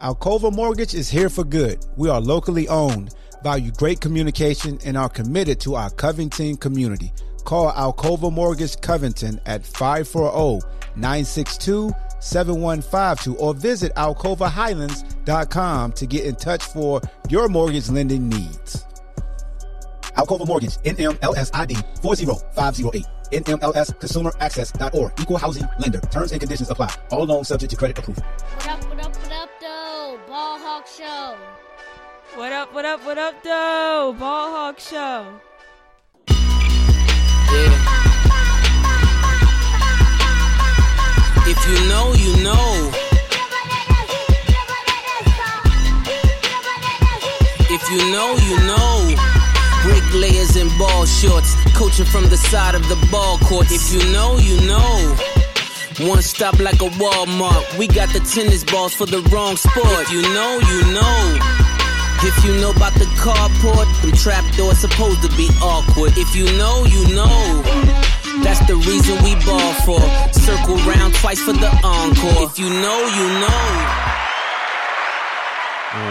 Alcova Mortgage is here for good. We are locally owned, value great communication, and are committed to our Covington community. Call Alcova Mortgage Covington at 540-962-7152 or visit AlcovaHighlands.com to get in touch for your mortgage lending needs. Alcova Mortgage, NMLS ID 40508, NMLSConsumerAccess.org, Equal Housing Lender. Terms and conditions apply. All loans subject to credit approval. What up, though? Ball Hawk Show. What up, though? Ball Hawk Show. Yeah. If you know, you know. If you know, you know. Bricklayers in ball shorts, coaching from the side of the ball court. If you know, you know. One stop like a Walmart. We got the tennis balls for the wrong sport. If you know, you know. If you know about the carport, them trapdoors supposed to be awkward. If you know, you know. That's the reason we ball for. Circle round twice for the encore. If you know, you know.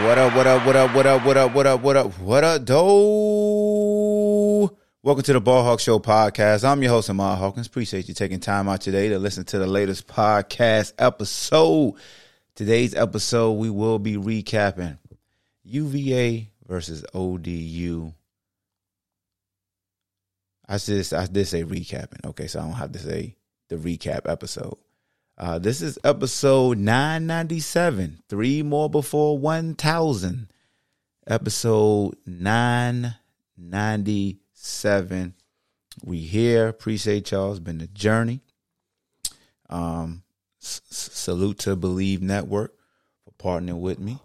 What up, doe? Welcome to the Ball Hawk Show podcast. I'm your host, Amar Hawkins. Appreciate you taking time out today to listen to the latest podcast episode. Today's episode, we will be recapping UVA versus ODU. I did say recapping. Okay, so I don't have to say the recap episode. This is episode 997. Three more before 1,000. Episode 997. We here. Appreciate y'all. It's been a journey. Salute to Believe Network for partnering with me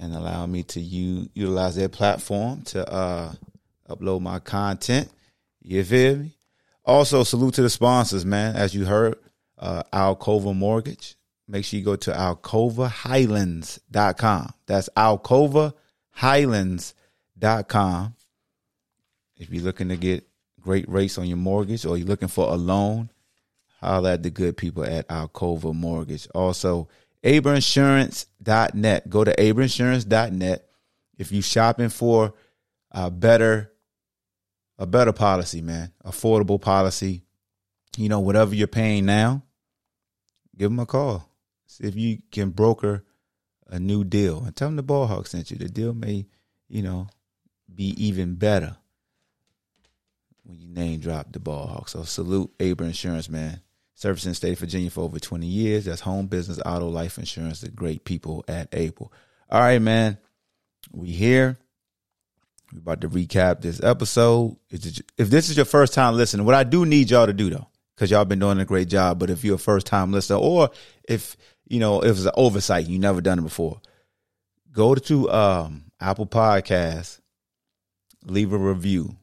and allow me to utilize their platform to upload my content. You feel me? Also, salute to the sponsors, man. As you heard, Alcova Mortgage. Make sure you go to AlcovaHighlands.com. That's AlcovaHighlands.com. If you're looking to get great rates on your mortgage or you're looking for a loan, holler at the good people at Alcova Mortgage. Also, AbleInsurance.net. Go to AbleInsurance.net if you're shopping for a better policy, man. Affordable policy. You know, whatever you're paying now, give them a call. See if you can broker a new deal. And tell them the Ballhawk sent you. The deal may, you know, be even better when you name drop the Ballhawk. So salute Able Insurance, man. Servicing the state of Virginia for over 20 years. That's home, business, auto, life insurance. The great people at Able. All right, man. We here. We're about to recap this episode. If this is your first time listening, what I do need y'all to do, though, because y'all been doing a great job, but if you're a first-time listener or if, you know, if it's an oversight, you never done it before, go to Apple Podcasts, leave a review,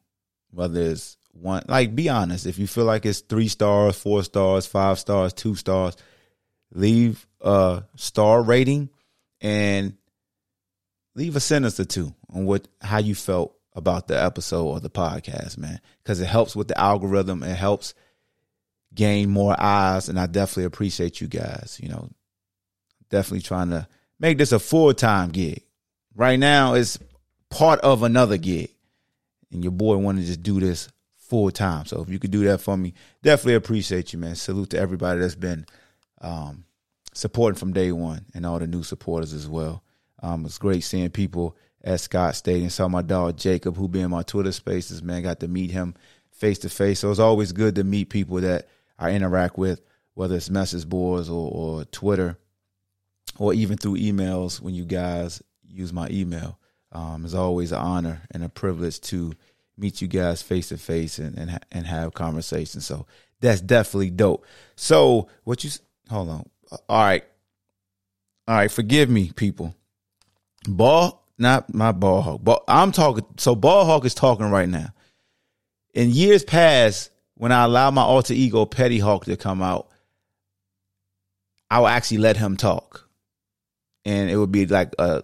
whether it's one, like, be honest. If you feel like it's 3 stars, 4 stars, 5 stars, 2 stars, leave a star rating and leave a sentence or two on how you felt about the episode or the podcast, man, because it helps with the algorithm. It helps gain more eyes, and I definitely appreciate you guys. You know, definitely trying to make this a full-time gig. Right now, it's part of another gig, and your boy wanted to just do this full time. So if you could do that for me, definitely appreciate you, man. Salute to everybody that's been supporting from day one and all the new supporters as well. It's great seeing people at Scott Stadium. Saw my dog Jacob, who been in my Twitter spaces, man. Got to meet him face to face. So it's always good to meet people that I interact with, whether it's message boards or Twitter or even through emails when you guys use my email. It's always an honor and a privilege to meet you guys face to face and have conversations. So that's definitely dope. So hold on. All right. Forgive me, people. Ball Hawk is talking right now. In years past, when I allowed my alter ego Petty Hawk to come out, I would actually let him talk. And it would be like a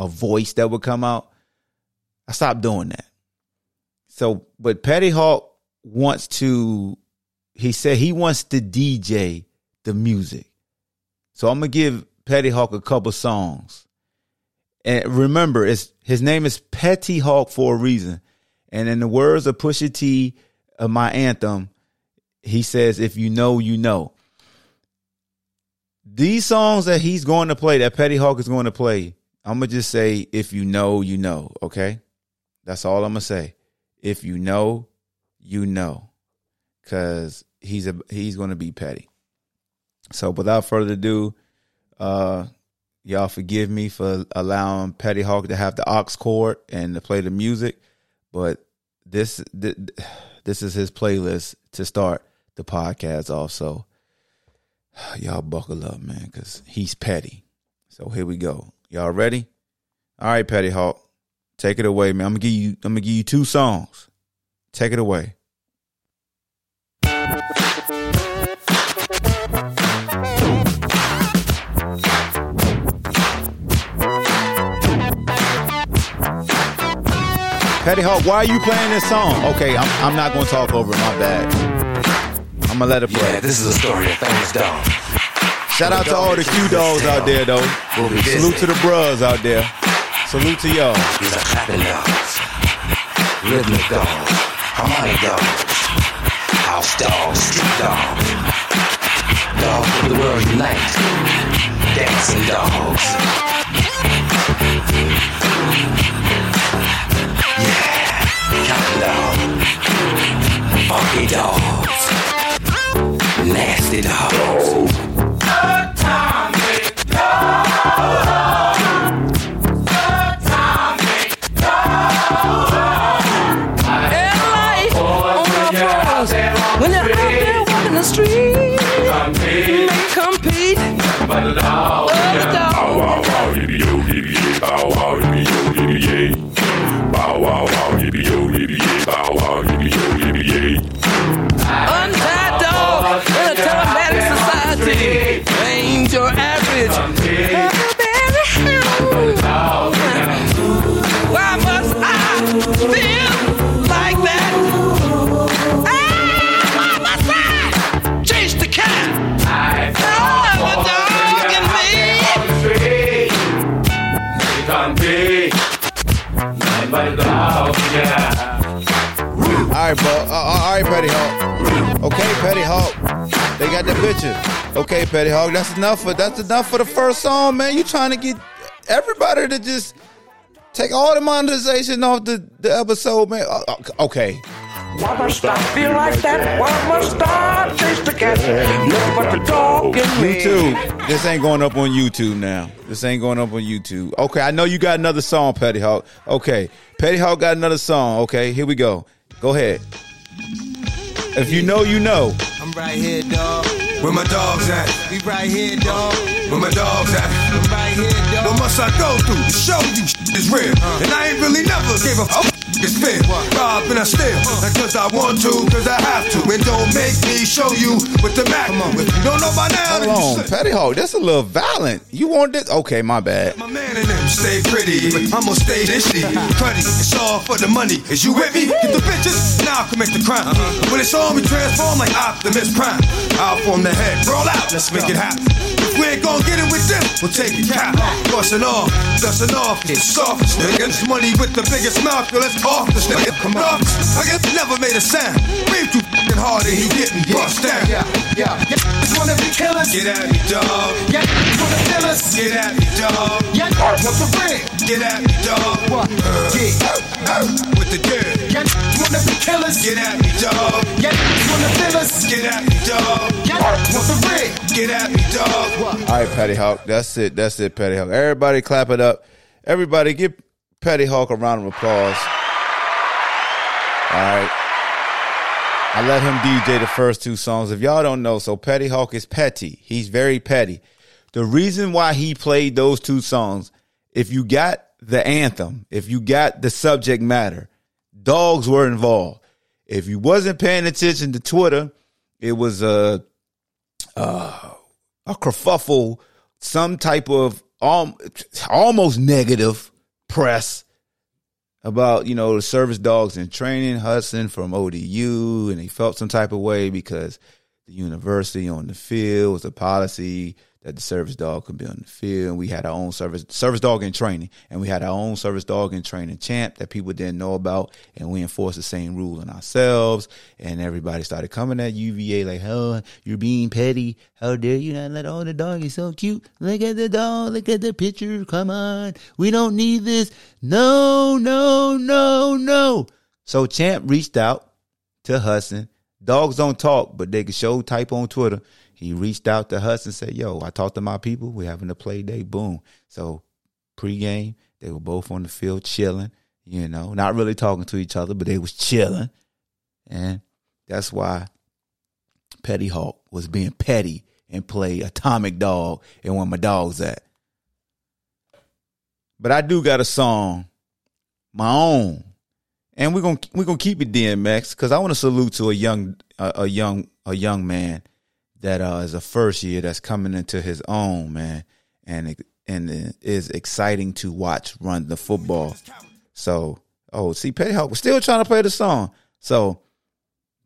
voice that would come out. I stopped doing that. So, but Petty Hawk he said he wants to DJ the music. So I'm going to give Petty Hawk a couple songs. And remember, his name is Petty Hawk for a reason. And in the words of Pusha T, of my anthem, he says, if you know, you know. These songs that he's going to play, that Petty Hawk is going to play, I'm going to just say, if you know, you know, okay? That's all I'm going to say. If you know, you know. Because he's going to be petty. So without further ado, y'all forgive me for allowing Petty Hawk to have the ox chord and to play the music, but this is his playlist to start the podcast off. So y'all buckle up, man, because he's petty. So here we go. Y'all ready? All right, Petty Hawk, take it away, man. I'm gonna give you two songs. Take it away. Petty Hawk, why are you playing this song? Okay, I'm not going to talk over it, my bad. I'm going to let it play. Yeah, this is a story of famous dogs. Shout out to all the Q dogs out there, though. Salute to the bros out there. Salute to y'all. These are clapping dogs, rhythmic dogs, harmonic dogs, house dogs, street dogs, dogs of the world unite, dancing dogs. Yeah, counting dogs, funky dogs, nasty dogs, atomic dogs, atomic dogs. And life on the walls, when you're out there walking the street, compete, but the dogs, bow wow wow, yippee yo, yippee yay, bow wow, yippee yo, yippee yay. Untied dog in a telematted society, ain't your average. Why must I feel like that? Why must I chase the cat? I love a dog in me. Alright, bro. Alright, Petty Hawk. Okay, Petty Hawk. They got the picture. Okay, Petty Hawk. That's enough for the first song, man. You trying to get everybody to just take all the monetization off the episode, man. Okay. Why must I feel like that? Why must I taste the cat? Nothing but the dog in me. YouTube. This ain't going up on YouTube now. This ain't going up on YouTube. Okay, I know you got another song, Petty Hawk. Okay, Petty Hawk got another song. Okay, here we go. Go ahead. If you know, you know. I'm right here, dog. Where my dogs at? We right here, dog. Where my dogs at? I'm right here, dog. What must I go through to show you is real? And I ain't really never gave a fuck. It's fair, rob and I steal, not cause I want to, cause I have to. And don't make me show you with the Mac. You don't know by now. Hold on, Petty Hawk, that's a little violent. You want this? Okay, my bad. My man and them stay pretty, but I'ma stay dishy. Cruddy, it's all for the money. Is you with me? Get the bitches, now I can make the crime. When it's on, we transform like Optimus Prime. I'll form the head, roll out, let's make it happen. If we ain't gon' get it with them, we'll take it cap. Bustin' off, dustin' off, it's softest nigga. It's money with the biggest mouth, yo, let's off this nigga, come on. I guess never made a sound. Breathe too f***ing hard and he getting bust down. Yeah. Just wanna be killers. Get at me, dog. Yeah, wanna kill us. Get at me, dog. Yeah, want the ring. Get at me, dog. What? With the dirt. Yeah, wanna be killers. Get at me, dog. Yeah, wanna kill us. Get at me, dog. Yeah, want the ring. Get at me, dog. What? All right, Petty Hawk. That's it, Petty Hawk. Everybody clap it up. Everybody give Petty Hawk a round of applause. All right. I let him DJ the first two songs. If y'all don't know, so Petty Hawk is petty. He's very petty. The reason why he played those two songs, if you got the anthem, if you got the subject matter, dogs were involved. If you wasn't paying attention to Twitter, it was a kerfuffle, some type of almost negative press about, you know, the service dogs in training, Hudson from ODU, and they felt some type of way because the university on the field was a policy that the service dog could be on the field. And we had our own service dog in training. And we had our own service dog in training, Champ, that people didn't know about. And we enforced the same rule on ourselves. And everybody started coming at UVA like, oh, you're being petty. How dare you not let all the dog? He's so cute. Look at the dog. Look at the picture. Come on. We don't need this. No, no, no, no. So Champ reached out to Hudson. Dogs don't talk, but they can show type on Twitter. He reached out to Hudson and said, yo, I talked to my people. We're having a play day. Boom. So pregame, they were both on the field chilling, you know, not really talking to each other, but they was chilling. And that's why Petty Hawk was being petty and play Atomic Dog and where my dog's at. But I do got a song, my own. And we're gonna keep it DMX, because I want to salute to a young man that is a first year that's coming into his own, man, and it is exciting to watch run the football. So, Petty Hawk was still trying to play the song. So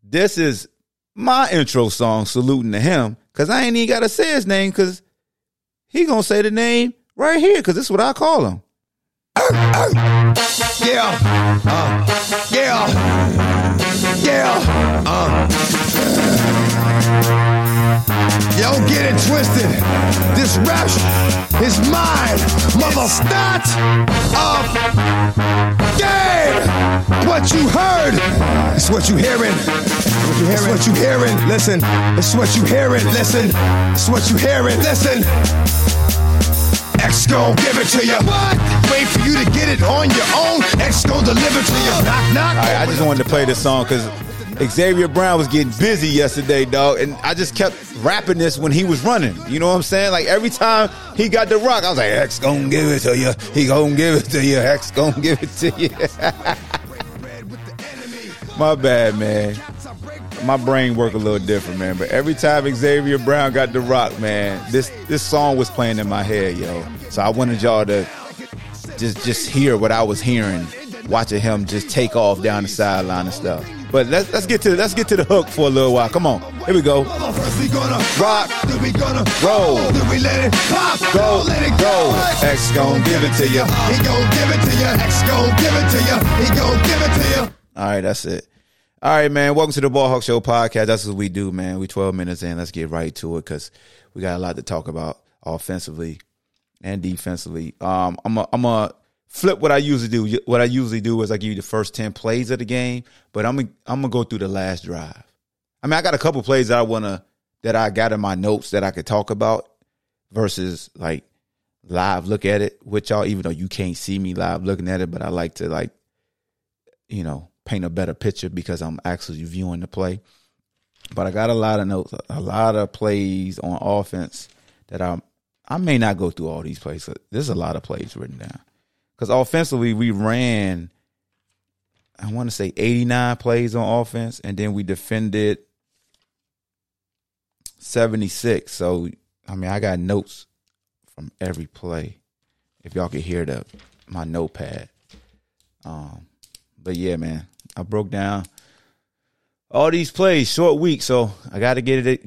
this is my intro song saluting to him, because I ain't even got to say his name, because he gonna say the name right here, because this is what I call him. Don't get it twisted. This rap is mine. Mother start of game. What you heard is what you hearing. It's what you hearing. Listen. It's what you hearing. Listen. It's what you hearing. Listen. X gon' give it to you. What? Wait for you to get it on your own. X gon' deliver to you. Knock, knock. All right, I just wanted to play this song because Xavier Brown was getting busy yesterday, dog, and I just kept rapping this when he was running. You know what I'm saying? Like, every time he got the rock, I was like, X gon' give it to you. He gon' give it to you. X gon' give it to you. My bad, man. My brain work a little different, man. But every time Xavier Brown got the rock, man, this song was playing in my head, yo. So I wanted y'all to just hear what I was hearing, watching him just take off down the sideline and stuff. But let's get to the hook for a little while. Come on, here we go. First we gonna rock, then we gonna roll, then we let it pop, go, let it go. X gon' give it to you, he gon' give it to you. X gon' give it to you, he gon' give it to you. All right, that's it. All right, man. Welcome to the Ball Hawk Show podcast. That's what we do, man. We 12 minutes in. Let's get right to it, because we got a lot to talk about offensively and defensively. I'm a flip what I usually do. What I usually do is I give you the first 10 plays of the game, but I'm gonna go through the last drive. I mean, I got a couple plays that I got in my notes that I could talk about versus like live look at it with y'all, even though you can't see me live looking at it, but I like to, like, you know, paint a better picture because I'm actually viewing the play. But I got a lot of notes, a lot of plays on offense that I may not go through all these plays. There's a lot of plays written down. Because offensively, we ran, I want to say, 89 plays on offense, and then we defended 76. So, I mean, I got notes from every play. If y'all could hear my notepad. But, yeah, man, I broke down all these plays, short week, so I got to get it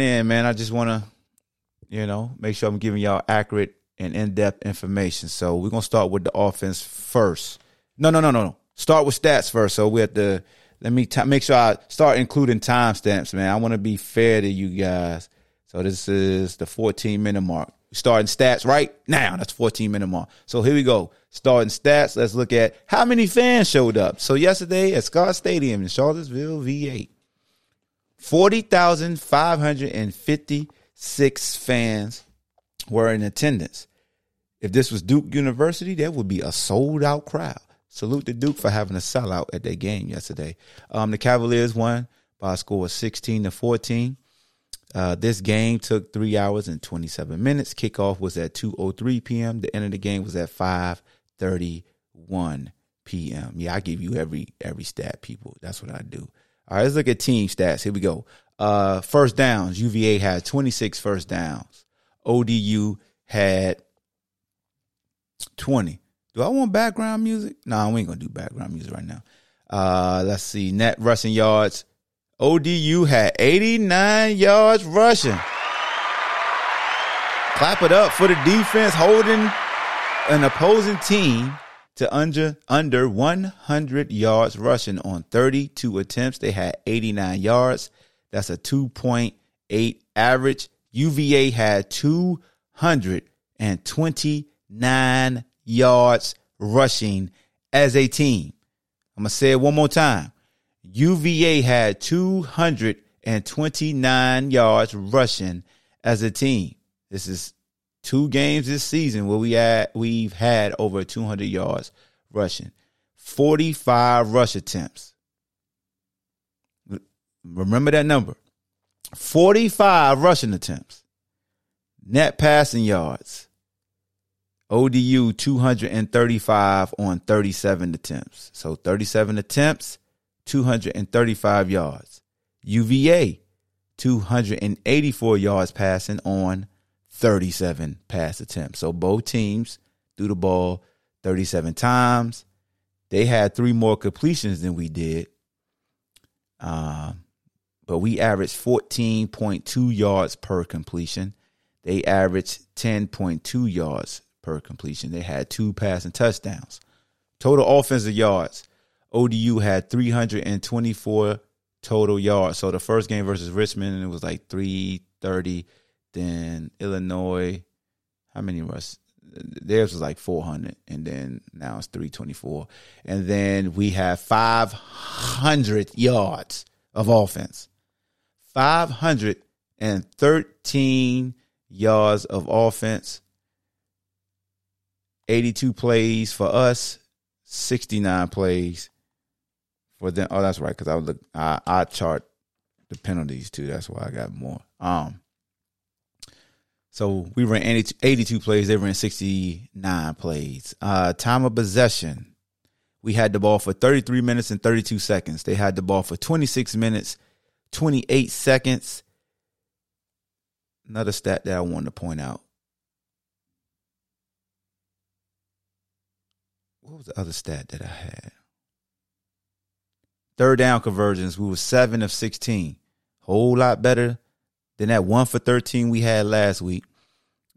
in, man. I just want to, you know, make sure I'm giving y'all accurate and in-depth information. So we're going to start with the offense first. No. Start with stats first. So we have to make sure I start including timestamps, man. I want to be fair to you guys. So this is the 14-minute mark. We're starting stats right now. That's 14-minute mark. So here we go. Starting stats. Let's look at how many fans showed up. So yesterday at Scott Stadium in Charlottesville, VA, 40,556 fans were in attendance. If this was Duke University, there would be a sold-out crowd. Salute to Duke for having a sellout at their game yesterday. The Cavaliers won by a score of 16-14. This game took 3 hours and 27 minutes. Kickoff was at 2:03 p.m. The end of the game was at 5:31 p.m. Yeah, I give you every stat, people. That's what I do. All right, let's look at team stats. Here we go. First downs. UVA had 26 first downs. ODU had 20. Do I want background music? No, we ain't going to do background music right now. Let's see. Net rushing yards. ODU had 89 yards rushing. Clap it up for the defense holding an opposing team to under 100 yards rushing on 32 attempts. They had 89 yards. That's a 2.8 average. UVA had 229 yards rushing as a team. I'm going to say it one more time. UVA had 229 yards rushing as a team. This is two games this season where we've had over 200 yards rushing. 45 rush attempts. Remember that number. 45 rushing attempts. Net passing yards. ODU 235 on 37 attempts. So 37 attempts, 235 yards. UVA 284 yards passing on 37 pass attempts. So both teams threw the ball 37 times. They had three more completions than we did. But we averaged 14.2 yards per completion. They averaged 10.2 yards per completion. They had two passing touchdowns. Total offensive yards. ODU had 324 total yards. So the first game versus Richmond, it was like 330. Then Illinois, how many rush? Theirs was like 400, and then now it's 324. And then we have 500 yards of offense. 513 yards of offense. 82 plays for us, 69 plays for them. Oh, that's right, because I chart the penalties too. That's why I got more. So we ran 82 plays. They ran 69 plays. Time of possession. We had the ball for 33 minutes and 32 seconds. They had the ball for 26 minutes, 28 seconds. Another stat that I wanted to point out. What was the other stat that I had? Third down conversions. We were 7 of 16. Whole lot better than that 1 for 13 we had last week.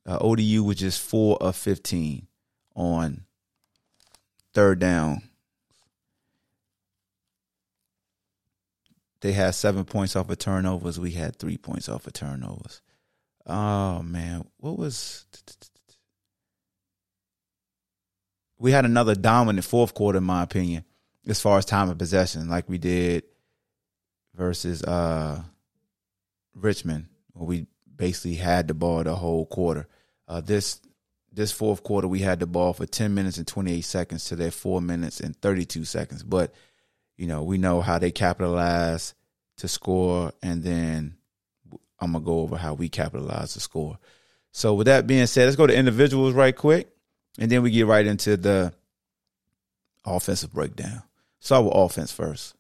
ODU was just 4 of 15 on third down. They had 7 points off of turnovers. We had 3 points off of turnovers. Oh, man. What was... We had another dominant fourth quarter, in my opinion, as far as time of possession, like we did versus Richmond. We basically had the ball the whole quarter. This fourth quarter, we had the ball for 10 minutes and 28 seconds to their 4 minutes and 32 seconds. But, you know, we know how they capitalize to score, and then I'm going to go over how we capitalize to score. So with that being said, let's go to individuals right quick, and then we get right into the offensive breakdown. Start with offense first.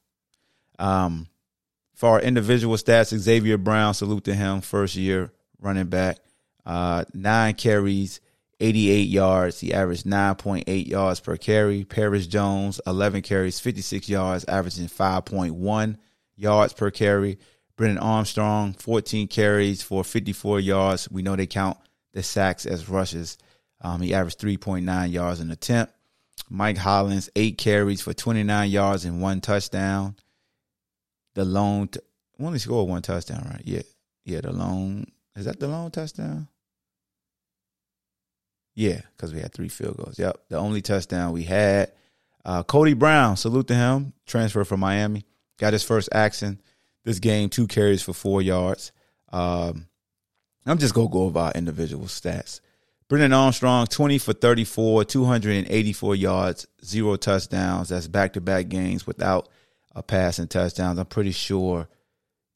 For our individual stats, Xavier Brown, salute to him, first-year running back. 9 carries, 88 yards. He averaged 9.8 yards per carry. Paris Jones, 11 carries, 56 yards, averaging 5.1 yards per carry. Brennan Armstrong, 14 carries for 54 yards. We know they count the sacks as rushes. He averaged 3.9 yards an attempt. Mike Hollins, 8 carries for 29 yards and 1 touchdown. The lone only scored 1 touchdown, right? Yeah. Is that the lone touchdown? Yeah, because we had 3 field goals. Yep, the only touchdown we had. Cody Brown, salute to him, transfer from Miami, got his first action this game. 2 carries for 4 yards. I'm just gonna go over our individual stats. Brennan Armstrong, 20 for 34, 284 yards, 0 touchdowns. That's back-to-back games without a pass and touchdowns. I'm pretty sure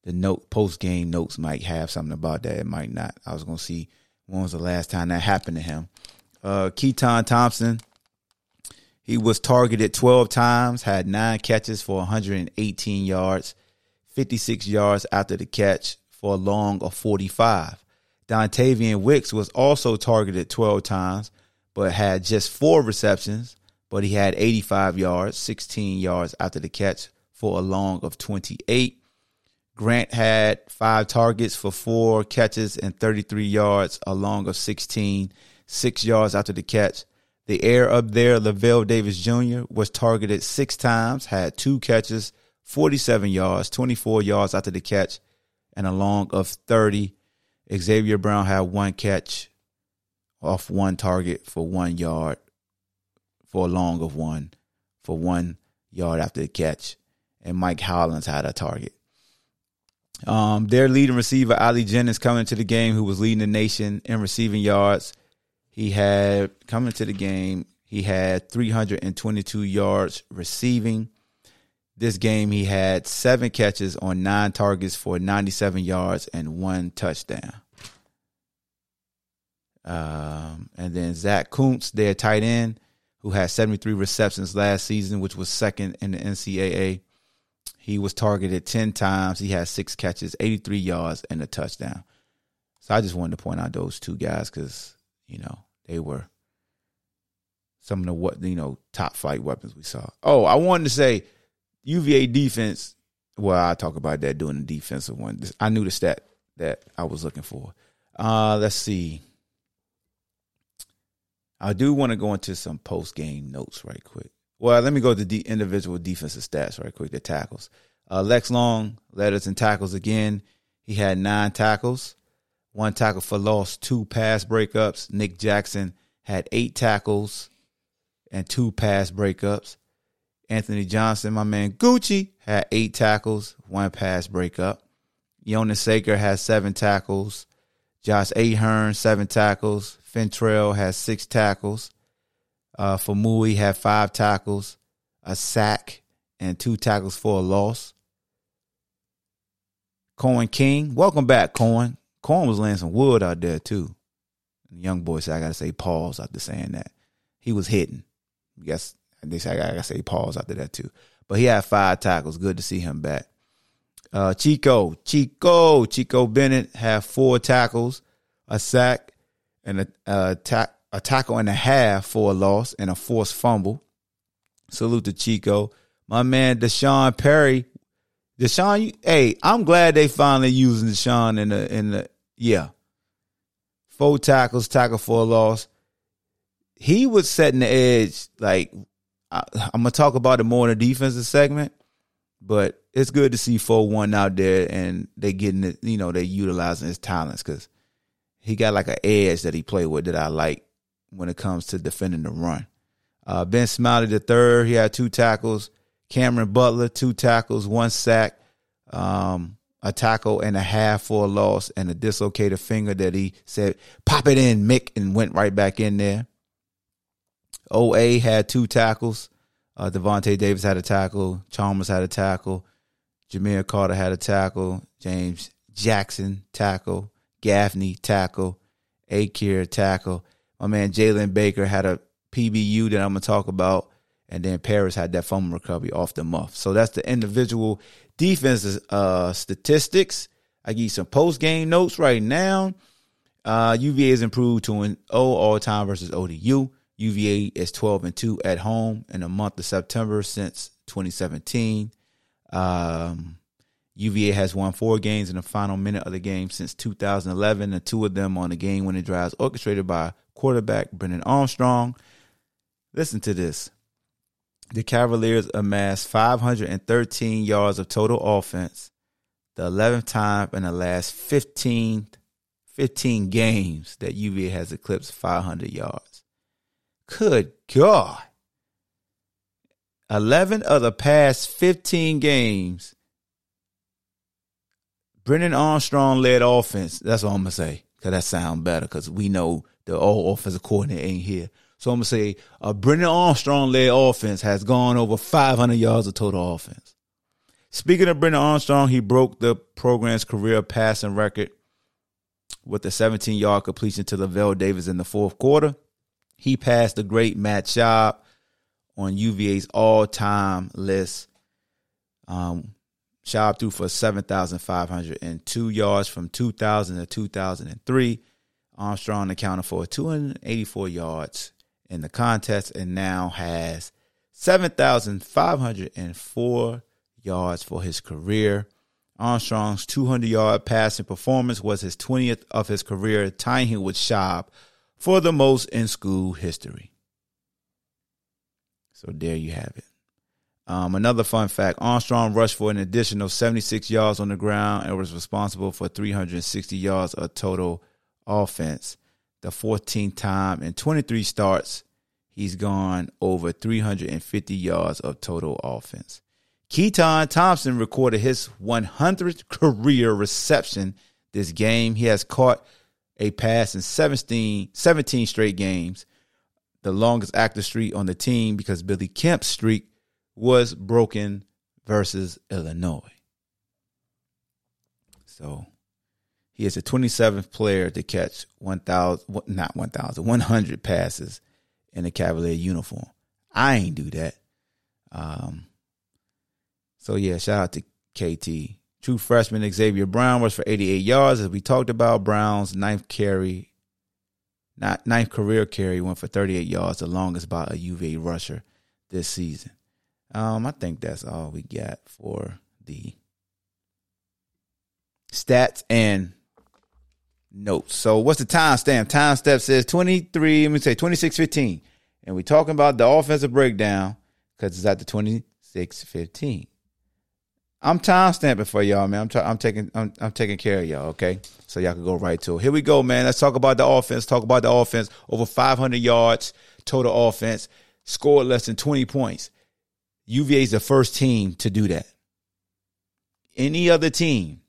the post-game notes might have something about that. It might not. I was going to see when was the last time that happened to him. Keaton Thompson, he was targeted 12 times, had 9 catches for 118 yards, 56 yards after the catch for a long of 45. Dontavian Wicks was also targeted 12 times, but had just 4 receptions, but he had 85 yards, 16 yards after the catch for a long of 28. Grant had 5 targets for 4 catches and 33 yards, a long of 16, 6 yards after the catch. The air up there, Lavelle Davis Jr., was targeted 6 times, had 2 catches, 47 yards, 24 yards after the catch, and a long of 30. Xavier Brown had 1 catch off 1 target for 1 yard, for a long of 1, for 1 yard after the catch. And Mike Hollins had a target. Their leading receiver, Ali Jennings, coming to the game, who was leading the nation in receiving yards. He had, coming to the game, he had 322 yards receiving. This game, he had 7 catches on 9 targets for 97 yards and 1 touchdown. And then Zach Koontz, their tight end, who had 73 receptions last season, which was second in the NCAA. He was targeted 10 times. He had 6 catches, 83 yards, and a touchdown. So I just wanted to point out those 2 guys because, you know, they were some of the, what, you know, top flight weapons we saw. Oh, I wanted to say UVA defense. Well, I'll talk about that during the defensive one. I knew the stat that I was looking for. Let's see. I do want to go into some post-game notes right quick. Well, let me go to the individual defensive stats right quick, the tackles. Lex Long led us in tackles again. He had 9 tackles. 1 tackle for loss, 2 pass breakups. Nick Jackson had 8 tackles and 2 pass breakups. Anthony Johnson, my man Gucci, had 8 tackles, 1 pass breakup. Jonas Saker had 7 tackles. Josh Ahern, 7 tackles. Fentrell has 6 tackles. Famui had 5 tackles, a sack, and 2 tackles for a loss. Cohen King, welcome back, Cohen. Cohen was laying some wood out there, too. And the young boy said, I got to say pause after saying that. He was hitting. I guess they said, I got to say pause after that, too. But he had 5 tackles. Good to see him back. Chico Bennett had 4 tackles, a sack, and a tackle and a half for a loss and a forced fumble. Salute to Chico. My man Deshaun Perry. Hey, I'm glad they finally using Deshaun in the 4 tackles, tackle for a loss. He was setting the edge. Like, I'm going to talk about it more in the defensive segment, but it's good to see 4-1 out there and they getting it, you know, they utilizing his talents because he got like an edge that he played with that I like when it comes to defending the run. Ben Smiley III, he had 2 tackles. Cameron Butler, 2 tackles, 1 sack, a tackle and a half for a loss, and a dislocated finger that he said, pop it in, Mick, and went right back in there. OA had 2 tackles. Devontae Davis had a tackle. Chalmers had a tackle. Jameer Carter had a tackle. James Jackson, tackle. Gaffney, tackle. Akir, tackle. My man Jalen Baker had a PBU that I'm going to talk about, and then Paris had that fumble recovery off the muff. So that's the individual defensive statistics. I give you some post-game notes right now. UVA has improved to an O all-time versus ODU. UVA is 12-2 at home in the month of September since 2017. UVA has won 4 games in the final minute of the game since 2011, and 2 of them on the game-winning drives orchestrated by quarterback Brennan Armstrong. Listen to this. The Cavaliers amassed 513 yards of total offense, the 11th time in the last 15 games that UVA has eclipsed 500 yards. Good God. 11 of the past 15 games, Brennan Armstrong led offense. That's all I'm going to say, because that sounds better, because we know the old offensive coordinator ain't here. So I'm going to say a Brennan Armstrong-led offense has gone over 500 yards of total offense. Speaking of Brennan Armstrong, he broke the program's career passing record with a 17-yard completion to Lavelle Davis in the fourth quarter. He passed the great Matt Schaub on UVA's all-time list. Schaub threw for 7,502 yards from 2000 to 2003. Armstrong accounted for 284 yards in the contest and now has 7,504 yards for his career. Armstrong's 200-yard passing performance was his 20th of his career, tying him with Schaub for the most in school history. So there you have it. Another fun fact, Armstrong rushed for an additional 76 yards on the ground and was responsible for 360 yards of total offense. The 14th time in 23 starts, he's gone over 350 yards of total offense. Keaton Thompson recorded his 100th career reception this game. He has caught a pass in 17 straight games, the longest active streak on the team because Billy Kemp's streak was broken versus Illinois. So he is the 27th player to catch 100 passes in a Cavalier uniform. I ain't do that. So, yeah, shout out to KT. True freshman Xavier Brown rushed for 88 yards. As we talked about, Brown's ninth career carry went for 38 yards, the longest by a UVA rusher this season. I think that's all we got for the stats and notes. So, what's the timestamp? Timestamp says 26:15. And we're talking about the offensive breakdown because it's at the 26:15. I'm time stamping for y'all, man. I'm taking care of y'all, okay? So y'all can go right to it. Here we go, man. Let's talk about the offense. Over 500 yards total offense. Scored less than 20 points. UVA is the first team to do that. Any other team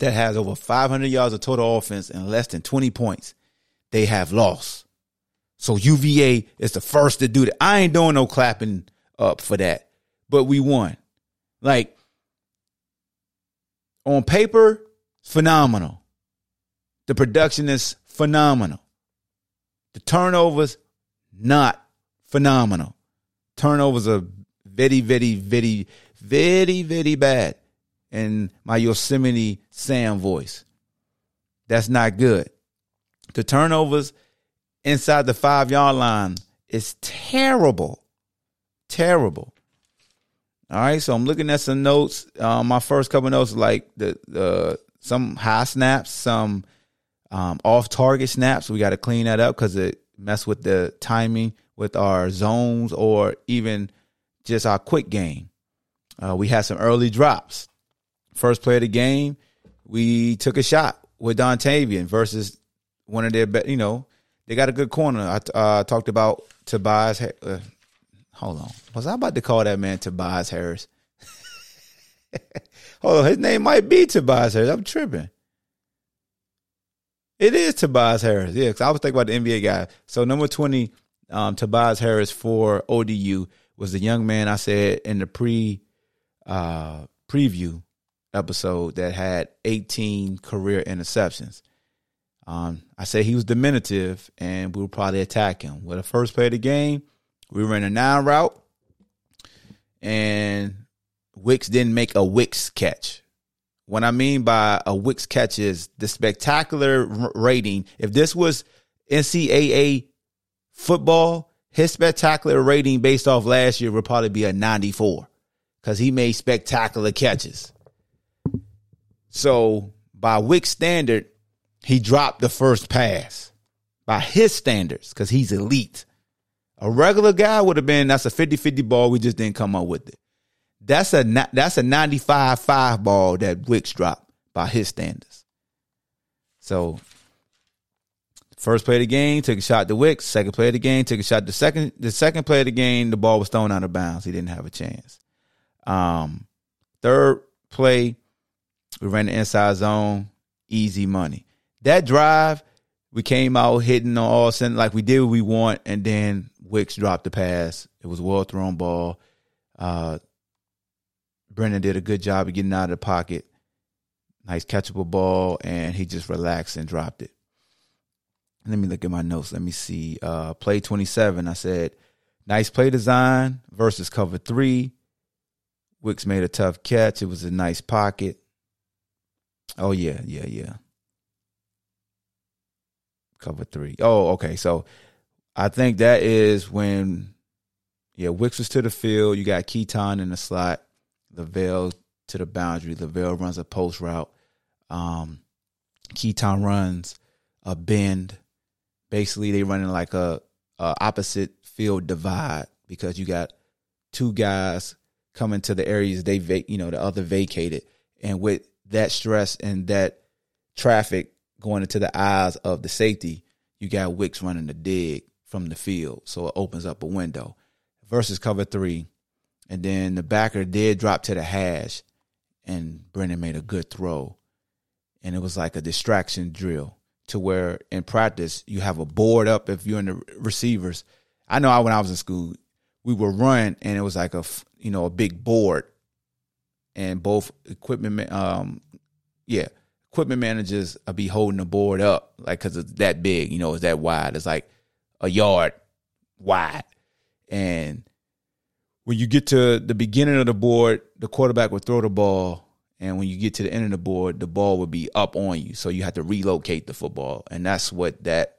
that has over 500 yards of total offense and less than 20 points, they have lost. So UVA is the first to do that. I ain't doing no clapping up for that, but we won. Like, on paper, phenomenal. The production is phenomenal. The turnovers, not phenomenal. Turnovers are very, very, very, very, very bad in my Yosemite Sam voice. That's not good. The turnovers inside the 5-yard line is terrible. Terrible. All right, so I'm looking at some notes. My first couple notes, like some high snaps, some off-target snaps. We got to clean that up because it messed with the timing with our zones or even just our quick game. We had some early drops. First play of the game, we took a shot with Dontavian versus one of their best. You know, they got a good corner. I talked about Tobias. Hold on. Was I about to call that man Tobias Harris? Hold on. His name might be Tobias Harris. I'm tripping. It is Tobias Harris. Yeah, because I was thinking about the NBA guy. So number 20, Tobias Harris for ODU was the young man I said in the preview episode that had 18 career interceptions. I said he was diminutive, and we would probably attack him. Well, the first play of the game, we ran a 9 route, and Wicks didn't make a Wicks catch. What I mean by a Wicks catch is the spectacular rating. If this was NCAA football, his spectacular rating based off last year would probably be a 94 because he made spectacular catches. So by Wicks' standard, he dropped the first pass. By his standards, because he's elite. A regular guy would have been, that's a 50-50 ball. We just didn't come up with it. That's a 95-5 ball that Wicks dropped by his standards. So, first play of the game, took a shot to Wicks. Second play of the game, took a shot to the second play of the game, the ball was thrown out of bounds. He didn't have a chance. Third play, we ran the inside zone, easy money. That drive, we came out hitting on all center like we did what we want, and then Wicks dropped the pass. It was a well-thrown ball. Brennan did a good job of getting out of the pocket. Nice catchable ball, and he just relaxed and dropped it. Let me look at my notes. Let me see. Play 27, I said, nice play design versus cover 3. Wicks made a tough catch. It was a nice pocket. Oh, yeah. Cover 3. Oh, okay. So I think that is when Wicks was to the field. You got Keaton in the slot. Lavelle to the boundary. Lavelle runs a post route. Keaton runs a bend. Basically, they running like a opposite field divide because you got two guys coming to the areas they the other vacated, and with that stress and that traffic going into the eyes of the safety, you got Wicks running the dig from the field, so it opens up a window versus cover three. And then the backer did drop to the hash, and Brennan made a good throw. And it was like a distraction drill to where in practice you have a board up if you're in the receivers. I know when I was in school, we would run, and it was like a big board. And both equipment managers would be holding the board up like because it's that big, it's that wide. It's like a yard wide. And when you get to the beginning of the board, the quarterback would throw the ball, and when you get to the end of the board, the ball would be up on you, so you have to relocate the football. And that's what that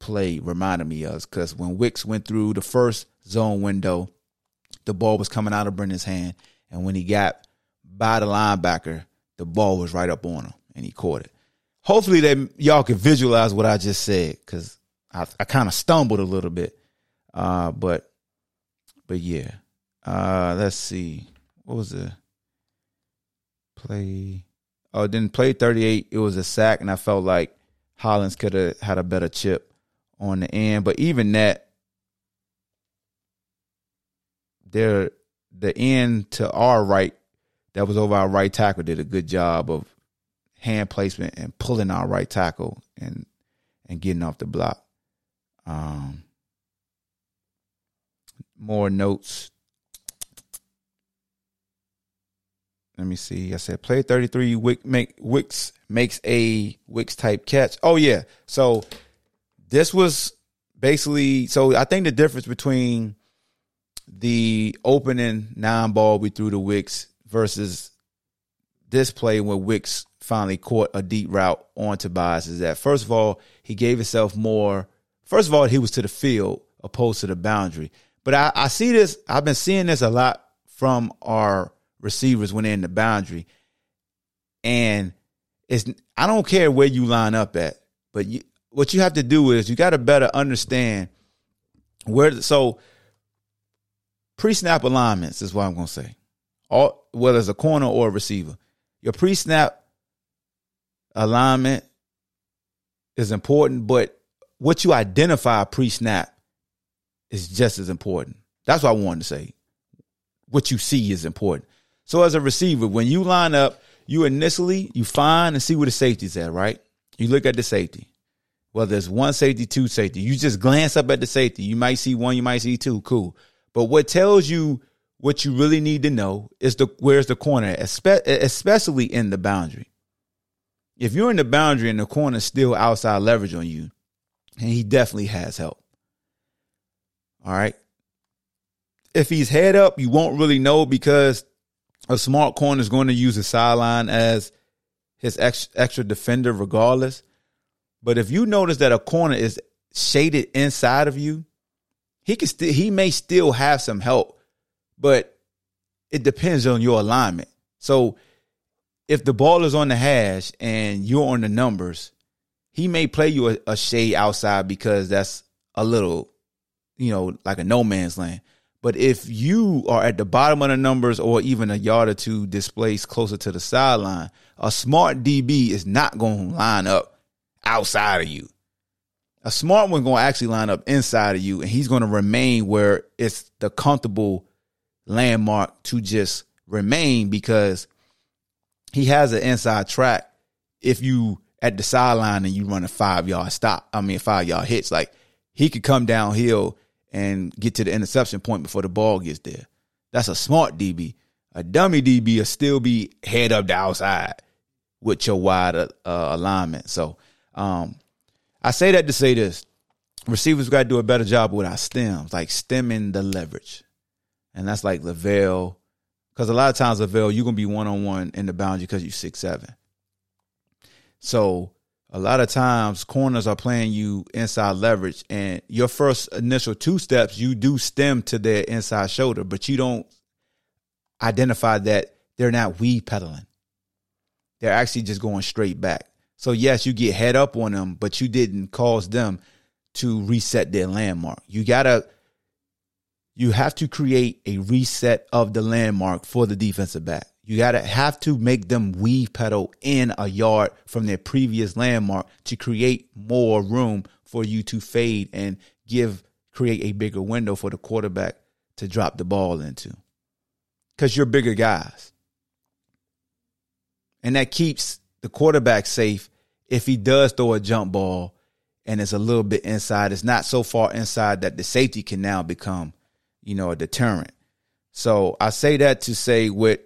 play reminded me of, because when Wicks went through the first zone window, the ball was coming out of Brennan's hand, and when he got by the linebacker, the ball was right up on him, and he caught it. Hopefully y'all can visualize what I just said, because I kind of stumbled a little bit, But yeah, let's see. What was the play? Oh, then play 38, it was a sack, and I felt like Hollins could have had a better chip on the end. But even that, the end to our right, that was over our right tackle, did a good job of hand placement and pulling our right tackle and getting off the block. More notes. Let me see. I said play 33. Wicks makes a Wicks-type catch. Oh, yeah. So this was basically – so I think the difference between the opening 9-ball we threw to Wicks versus this play where Wicks finally caught a deep route on Tobias is that, first of all, he gave himself more – first of all, he was to the field opposed to the boundary. But I see this. I've been seeing this a lot from our receivers when they're in the boundary. And I don't care where you line up at, but what you have to do is you got to better understand where. So pre-snap alignments is what I'm going to say. Whether it's a corner or a receiver, your pre-snap alignment is important, but what you identify pre-snap is just as important. That's what I wanted to say. What you see is important. So as a receiver, when you line up, you find and see where the safety's at, right? You look at the safety. Whether it's one safety, two safety. You just glance up at the safety. You might see one, you might see two. Cool. But what tells you what you really need to know is where's the corner, especially in the boundary. If you're in the boundary and the corner's still outside leverage on you, and he definitely has help. All right. If he's head up, you won't really know because a smart corner is going to use the sideline as his extra defender regardless. But if you notice that a corner is shaded inside of you, he may still have some help, but it depends on your alignment. So if the ball is on the hash and you're on the numbers, he may play you a shade outside because that's a little like a no man's land. But if you are at the bottom of the numbers or even a yard or two displaced closer to the sideline, a smart DB is not going to line up outside of you. A smart one's going to actually line up inside of you, and he's going to remain where it's the comfortable landmark to just remain because he has an inside track. If you at the sideline and you run a 5-yard hitch, like he could come downhill and get to the interception point before the ball gets there. That's a smart DB. A dummy DB will still be head up the outside with your wide alignment. So I say that to say this. Receivers got to do a better job with our stems, like stemming the leverage. And that's like Lavelle. Because a lot of times, Lavelle, you're going to be one-on-one in the boundary because you're 6'7". So a lot of times corners are playing you inside leverage, and your first initial two steps, you do stem to their inside shoulder, but you don't identify that they're not weave pedaling. They're actually just going straight back. So, yes, you get head up on them, but you didn't cause them to reset their landmark. You have to create a reset of the landmark for the defensive back. You have to make them weave pedal in a yard from their previous landmark to create more room for you to fade and create a bigger window for the quarterback to drop the ball into. Because you're bigger guys. And that keeps the quarterback safe if he does throw a jump ball and it's a little bit inside. It's not so far inside that the safety can now become, a deterrent. So I say that to say with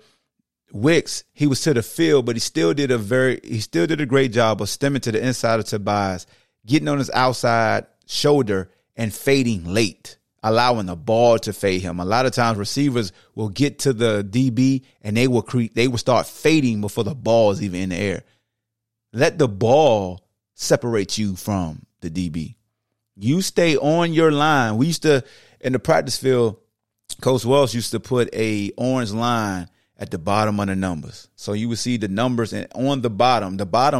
Wicks, he was to the field, but he still did a great job of stemming to the inside of Tobias, getting on his outside shoulder and fading late, allowing the ball to fade him. A lot of times receivers will get to the DB and they will start fading before the ball is even in the air. Let the ball separate you from the DB. You stay on your line. We used to, in the practice field, Coach Wells used to put a orange line at the bottom of the numbers. So you would see the numbers, and on the bottom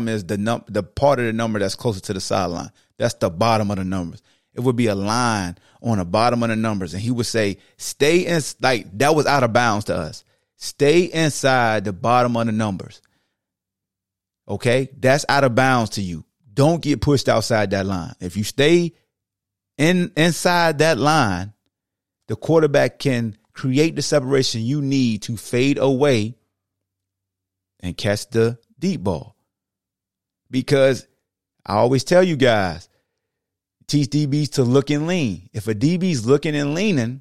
is the part of the number that's closer to the sideline. That's the bottom of the numbers. It would be a line on the bottom of the numbers, and he would say, stay in, like that was out of bounds to us. Stay inside the bottom of the numbers. Okay? That's out of bounds to you. Don't get pushed outside that line. If you stay inside that line, the quarterback can create the separation you need to fade away and catch the deep ball. Because I always tell you guys, teach DBs to look and lean. If a DB's looking and leaning,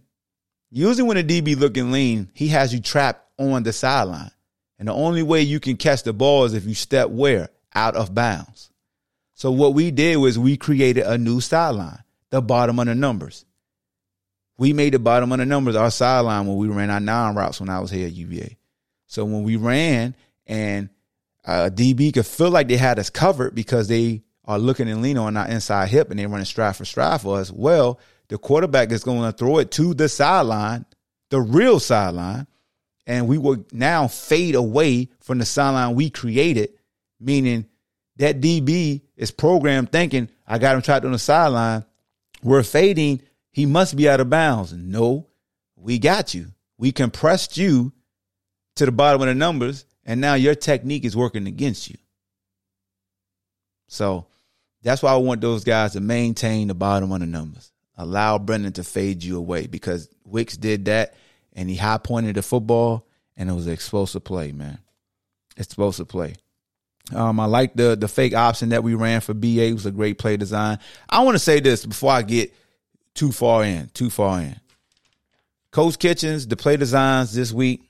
usually when a DB looking lean, he has you trapped on the sideline. And the only way you can catch the ball is if you step where? Out of bounds. So what we did was we created a new sideline, the bottom of the numbers. We made the bottom of the numbers our sideline when we ran our nine routes when I was here at UVA. So when we ran and a DB could feel like they had us covered because they are looking and leaning on our inside hip and they're running stride for us, well, the quarterback is going to throw it to the sideline, the real sideline, and we will now fade away from the sideline we created, meaning that DB is programmed thinking, I got him trapped on the sideline. We're fading. He must be out of bounds. No, we got you. We compressed you to the bottom of the numbers, and now your technique is working against you. So that's why I want those guys to maintain the bottom of the numbers. Allow Brennan to fade you away, because Wicks did that, and he high-pointed the football, and it was an explosive play, man. Explosive play. I like the fake option that we ran for BA. It was a great play design. I want to say this before I get too far in. Coach Kitchens, the play designs this week,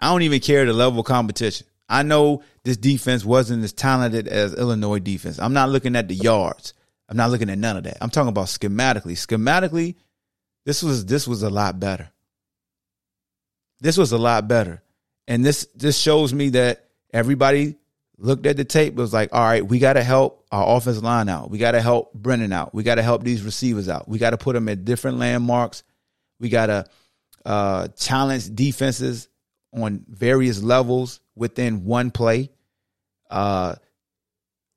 I don't even care the level of competition. I know this defense wasn't as talented as Illinois defense. I'm not looking at the yards. I'm not looking at none of that. I'm talking about schematically. Schematically, this was a lot better. This was a lot better. And this shows me that everybody looked at the tape, was like, all right, we got to help our offensive line out. We got to help Brennan out. We got to help these receivers out. We got to put them at different landmarks. We got to challenge defenses on various levels within one play, run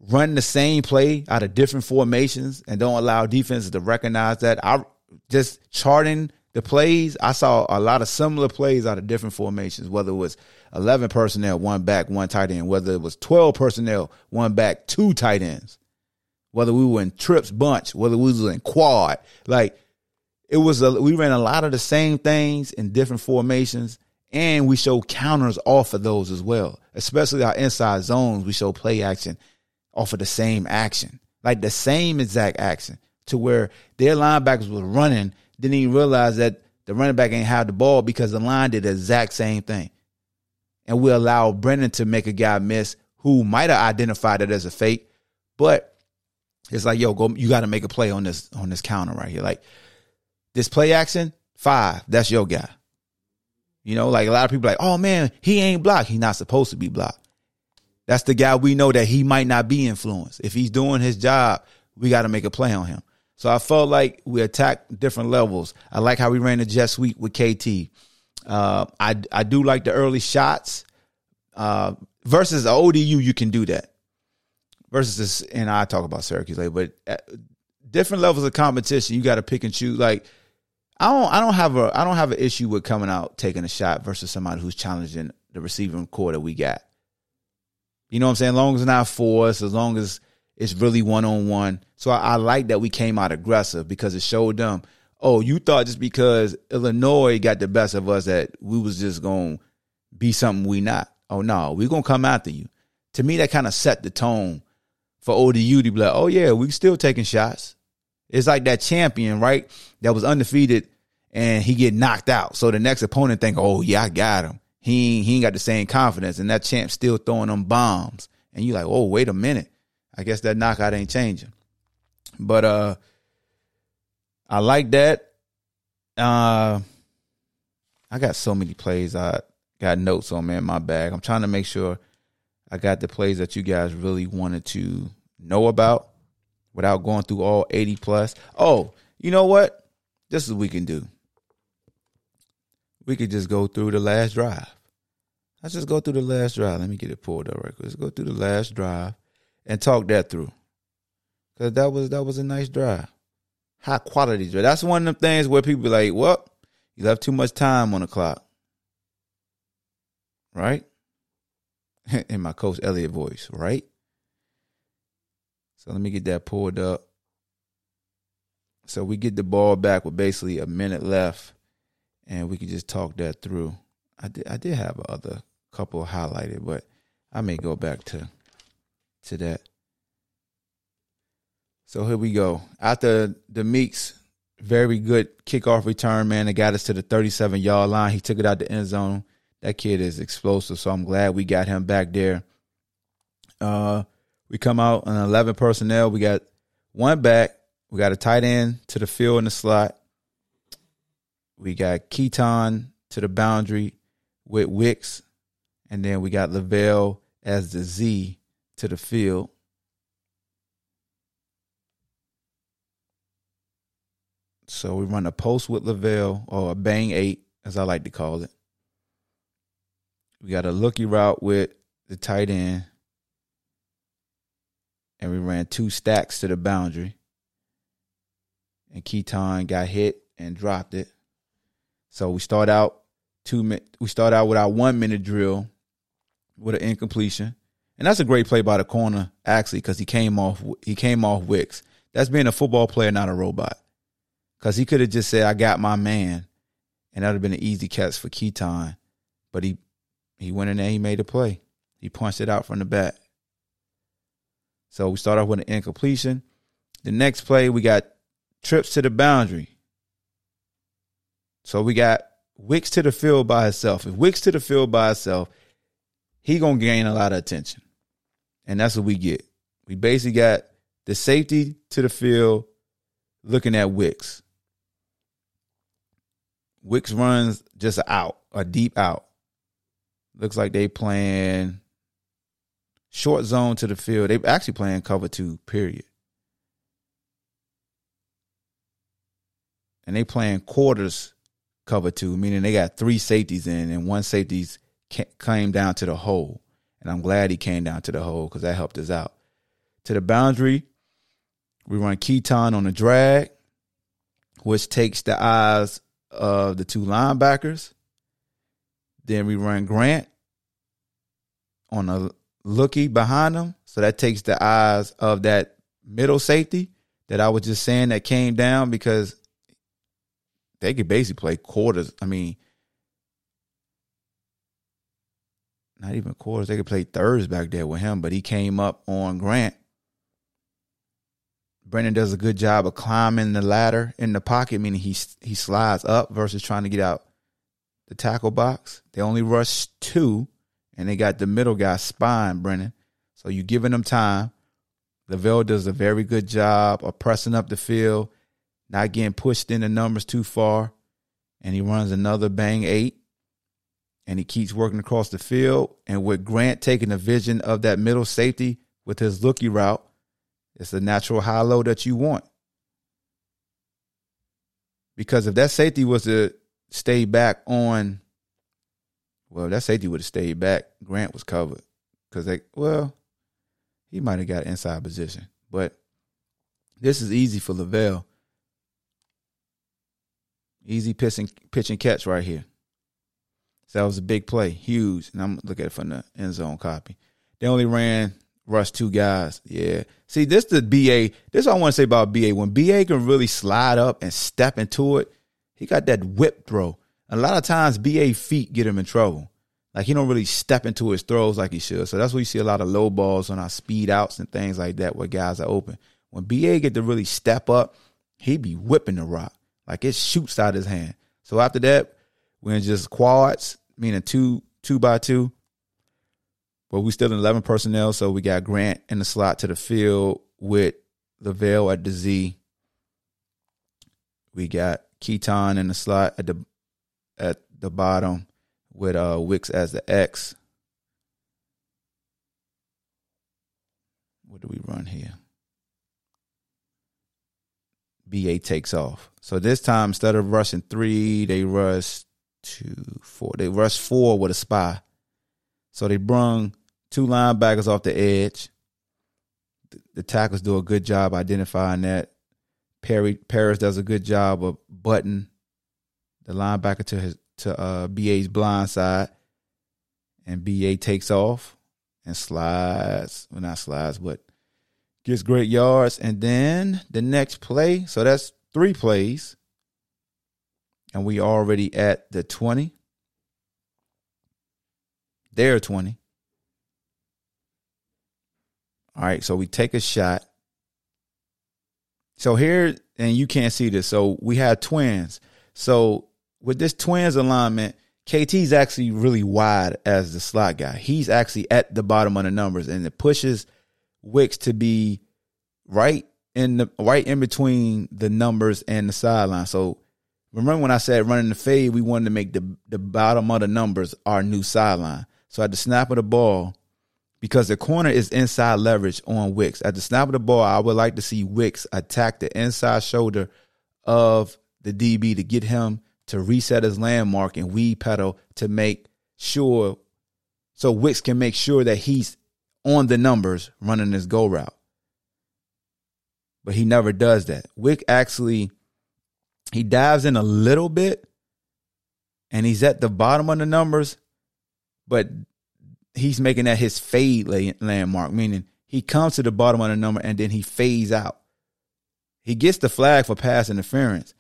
the same play out of different formations and don't allow defenses to recognize that. I just charting the plays, I saw a lot of similar plays out of different formations, whether it was 11 personnel, one back, one tight end, whether it was 12 personnel, one back, two tight ends, whether we were in trips bunch, whether we was in quad. Like, we ran a lot of the same things in different formations, and we showed counters off of those as well, especially our inside zones. We show play action off of the same action, like the same exact action, to where their linebackers were running, didn't even realize that the running back ain't had the ball because the line did the exact same thing. And we allowed Brennan to make a guy miss who might have identified it as a fake, but it's like, yo, go, you got to make a play on this counter right here. Like, this play action, 5, that's your guy. Like a lot of people are like, oh, man, he ain't blocked. He's not supposed to be blocked. That's the guy we know that he might not be influenced. If he's doing his job, we got to make a play on him. So I felt like we attacked different levels. I like how we ran the jet sweep with KT. I do like the early shots. Versus the ODU, you can do that. Versus this, and I talk about Syracuse later, but at different levels of competition, you got to pick and choose. Like I don't have an issue with coming out taking a shot versus somebody who's challenging the receiving core that we got. You know what I'm saying? As long as it's not forced, as long as it's really one-on-one. So I like that we came out aggressive because it showed them, oh, you thought just because Illinois got the best of us that we was just going to be something we not. Oh, no, we're going to come after you. To me, that kind of set the tone for ODU to be like, oh, yeah, we still taking shots. It's like that champion, right, that was undefeated and he get knocked out. So the next opponent think, oh, yeah, I got him. He ain't got the same confidence, and that champ still throwing them bombs. And you like, oh, wait a minute. I guess that knockout ain't changing. But I like that. I got so many plays I got notes on, man, my bag. I'm trying to make sure I got the plays that you guys really wanted to know about without going through all 80-plus. Oh, you know what? This is what we can do. We could just go through the last drive. Let's just go through the last drive. Let me get it pulled up right quick. Let's go through the last drive and talk that through. Because that was a nice drive. High quality drive. That's one of them things where people be like, well, you left too much time on the clock. Right? In my Coach Elliott voice, right? So let me get that pulled up. So we get the ball back with basically a minute left. And we could just talk that through. I did have another couple highlighted, but I may go back to that. So here we go. After the Meeks, very good kickoff return, man. It got us to the 37-yard line. He took it out the end zone. That kid is explosive, so I'm glad we got him back there. We come out on 11 personnel. We got one back. We got a tight end to the field in the slot. We got Keaton to the boundary with Wicks. And then we got Lavelle as the Z to the field. So we run a post with Lavelle, or a bang eight, as I like to call it. We got a looky route with the tight end. And we ran two stacks to the boundary. And Keaton got hit and dropped it. So we start out with our 1 minute drill with an incompletion. And that's a great play by the corner, actually, because he came off Wicks. That's being a football player, not a robot. Because he could have just said, I got my man. And that would have been an easy catch for Keaton. But he went in there, he made a play. He punched it out from the back. So we start off with an incompletion. The next play, we got trips to the boundary. So we got Wicks to the field by himself. If Wicks to the field by himself, he going to gain a lot of attention. And that's what we get. We basically got the safety to the field looking at Wicks. Wicks runs just a deep out. Looks like they playing short zone to the field. They actually playing cover two, period. And they playing quarters cover two, meaning they got three safeties in, and one safety's came down to the hole. And I'm glad he came down to the hole because that helped us out. To the boundary, we run Keaton on the drag, which takes the eyes of the two linebackers. Then we run Grant on a lookie behind him. So that takes the eyes of that middle safety that I was just saying that came down, because they could basically play quarters. I mean, not even quarters. They could play thirds back there with him, but he came up on Grant. Brennan does a good job of climbing the ladder in the pocket, meaning he slides up versus trying to get out the tackle box. They only rushed two, and they got the middle guy spying Brennan. So you're giving them time. Lavelle does a very good job of pressing up the field, not getting pushed in the numbers too far. And he runs another bang eight. And he keeps working across the field. And with Grant taking the vision of that middle safety with his lookie route, it's a natural high-low that you want. Because if that safety was to stay back on Well, if that safety would have stayed back, Grant was covered. Because, he might have got an inside position. But this is easy for Lavelle. Easy pitch and catch right here. So that was a big play. Huge. And I'm going to look at it from the end zone copy. They only rushed two guys. Yeah. See, this the B.A. This is what I want to say about B.A. When B.A. can really slide up and step into it, he got that whip throw. A lot of times, B.A. feet get him in trouble. Like, he don't really step into his throws like he should. So that's where you see a lot of low balls on our speed outs and things like that where guys are open. When B.A. get to really step up, he be whipping the rock. Like, it shoots out his hand. So after that, we're in just quads, meaning two by two. But we still in 11 personnel, so we got Grant in the slot to the field with Lavelle at the Z. We got Keaton in the slot at the bottom with Wicks as the X. What do we run here? BA takes off. So this time, instead of rushing three, they rush 2, 4. They rush four with a spy. So they brung two linebackers off the edge. The tackles do a good job identifying that. Paris does a good job of butting the linebacker to BA's blind side, and BA takes off and slides. Well, not slides, but gets great yards. And then the next play, so that's three plays, and we already at the 20. They're 20. All right, so we take a shot. So here, and you can't see this, so we have twins. So with this twins alignment, KT's actually really wide as the slot guy. He's actually at the bottom of the numbers, and it pushes Wicks to be right in between the numbers and the sideline. So remember when I said running the fade, we wanted to make the bottom of the numbers our new sideline. So at the snap of the ball, because the corner is inside leverage on Wicks, at the snap of the ball, I would like to see Wicks attack the inside shoulder of the DB to get him to reset his landmark and weed pedal to make sure, so Wicks can make sure that he's on the numbers running his go route. But he never does that. Wick actually, he dives in a little bit, and he's at the bottom of the numbers, but he's making that his fade landmark, meaning he comes to the bottom of the number, and then he fades out. He gets the flag for pass interference.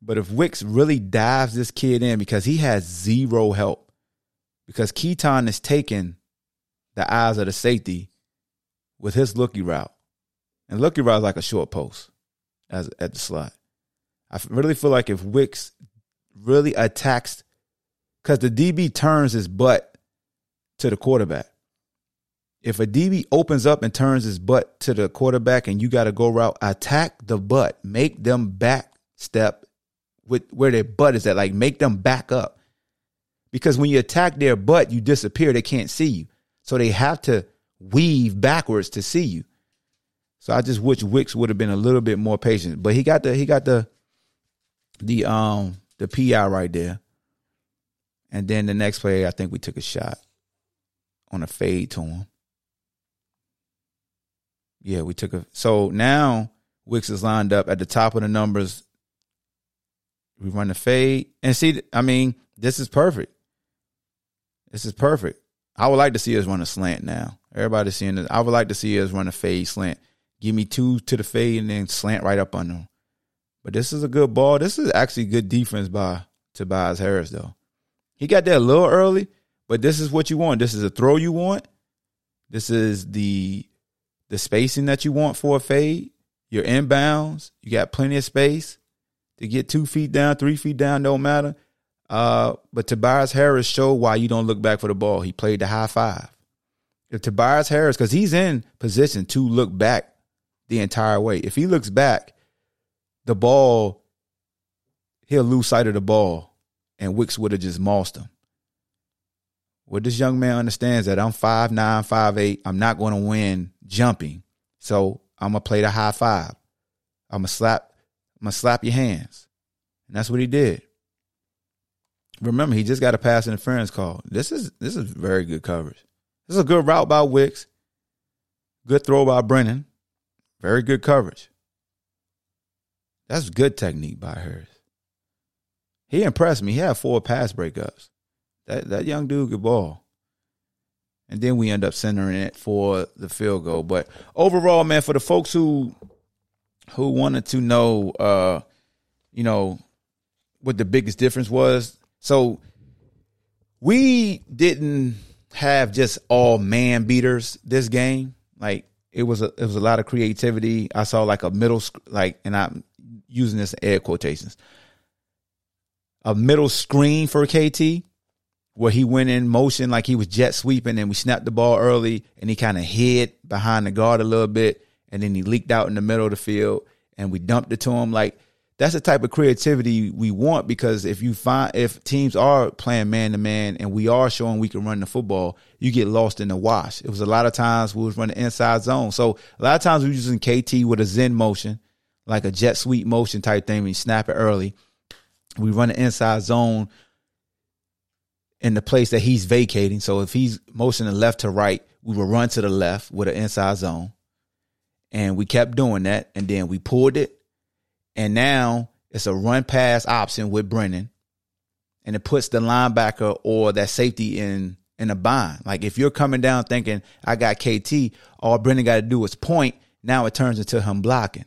But if Wicks really dives this kid in, because he has zero help, because Keaton is taking the eyes of the safety with his lookie route. And lookie route is like a short post as at the slot. I really feel like if Wicks really attacks, because the DB turns his butt to the quarterback. If a DB opens up and turns his butt to the quarterback and you got to go route, attack the butt. Make them back step with where their butt is at. Like, make them back up. Because when you attack their butt, you disappear. They can't see you. So they have to weave backwards to see you. So I just wish Wicks would have been a little bit more patient. But he got the PI right there. And then the next play, I think we took a shot on a fade to him. Yeah, we took a. So now Wicks is lined up at the top of the numbers. We run the fade. And see, I mean, this is perfect. This is perfect. I would like to see us run a slant now. Everybody's seeing this. I would like to see us run a fade slant. Give me two to the fade and then slant right up on them. But this is a good ball. This is actually good defense by Tobias Harris, though. He got there a little early, but this is what you want. This is a throw you want. This is the spacing that you want for a fade. You're inbounds. You got plenty of space to get 2 feet down, 3 feet down, don't matter. But Tobias Harris showed why you don't look back for the ball. He played the high five. If Tobias Harris, because he's in position to look back the entire way. If he looks back, the ball, he'll lose sight of the ball, and Wicks would have just mossed him. Well, this young man understands that I'm 5'9", 5'8". I'm not going to win jumping, so I'm going to play the high five. I'm going to slap your hands, and that's what he did. Remember, he just got a pass interference call. This is very good coverage. This is a good route by Wicks. Good throw by Brennan. Very good coverage. That's good technique by Harris. He impressed me. He had 4 pass breakups. That young dude could ball. And then we end up centering it for the field goal. But overall, man, for the folks who wanted to know, what the biggest difference was. So we didn't have just all man beaters this game. Like it was a lot of creativity. I saw like a middle, like, and I'm using this in air quotations, a middle screen for KT, where he went in motion like he was jet sweeping, and we snapped the ball early, and he kind of hid behind the guard a little bit, and then he leaked out in the middle of the field, and we dumped it to him. Like, that's the type of creativity we want, because if teams are playing man-to-man and we are showing we can run the football, you get lost in the wash. It was a lot of times we was running inside zone. So a lot of times we were using KT with a Zen motion, like a jet sweep motion type thing. We snap it early. We run the inside zone in the place that he's vacating. So if he's motioning left to right, we would run to the left with an inside zone. And we kept doing that. And then we pulled it. And now it's a run pass option with Brennan. And it puts the linebacker or that safety in a bind. Like, if you're coming down thinking, I got KT, all Brennan got to do is point. Now it turns into him blocking.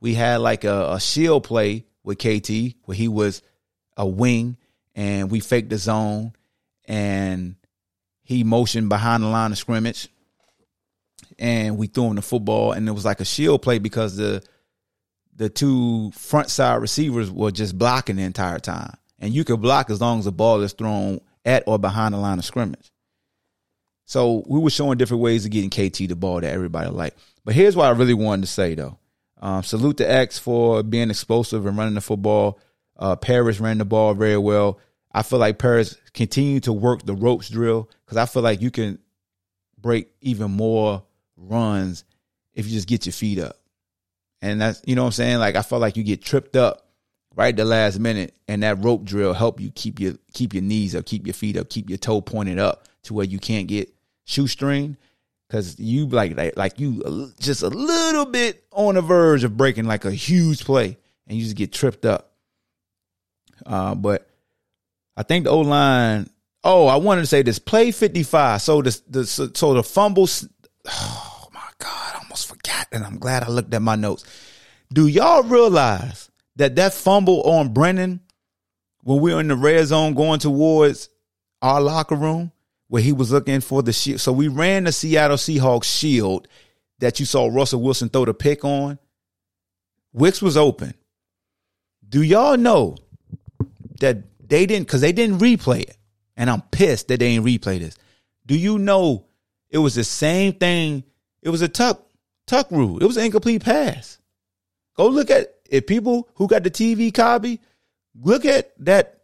We had like a shield play with KT where he was a wing, and we faked the zone, and he motioned behind the line of scrimmage, and we threw him the football, and it was like a shield play because the two front side receivers were just blocking the entire time. And you could block as long as the ball is thrown at or behind the line of scrimmage. So we were showing different ways of getting KT the ball that everybody liked. But here's what I really wanted to say, though. Salute to X for being explosive and running the football. Paris ran the ball very well. I feel like Paris continued to work the ropes drill, because I feel like you can break even more runs if you just get your feet up. And that's, you know what I'm saying? Like, I felt like you get tripped up right at the last minute, and that rope drill help you keep your knees up, keep your feet up, keep your toe pointed up to where you can't get shoestring, because you like you just a little bit on the verge of breaking like a huge play, and you just get tripped up. But I think the O-line, I wanted to say this, play 55. So the fumbles, oh my God, I almost forgot, and I'm glad I looked at my notes. Do y'all realize that fumble on Brennan, when we were in the red zone going towards our locker room, where he was looking for the shield? So we ran the Seattle Seahawks shield that you saw Russell Wilson throw the pick on. Wicks was open. Do y'all know that they didn't, because they didn't replay it, and I'm pissed that they ain't replay this. Do you know it was the same thing? It was a tuck rule. It was an incomplete pass. Go look at it. People who got the TV copy, look at that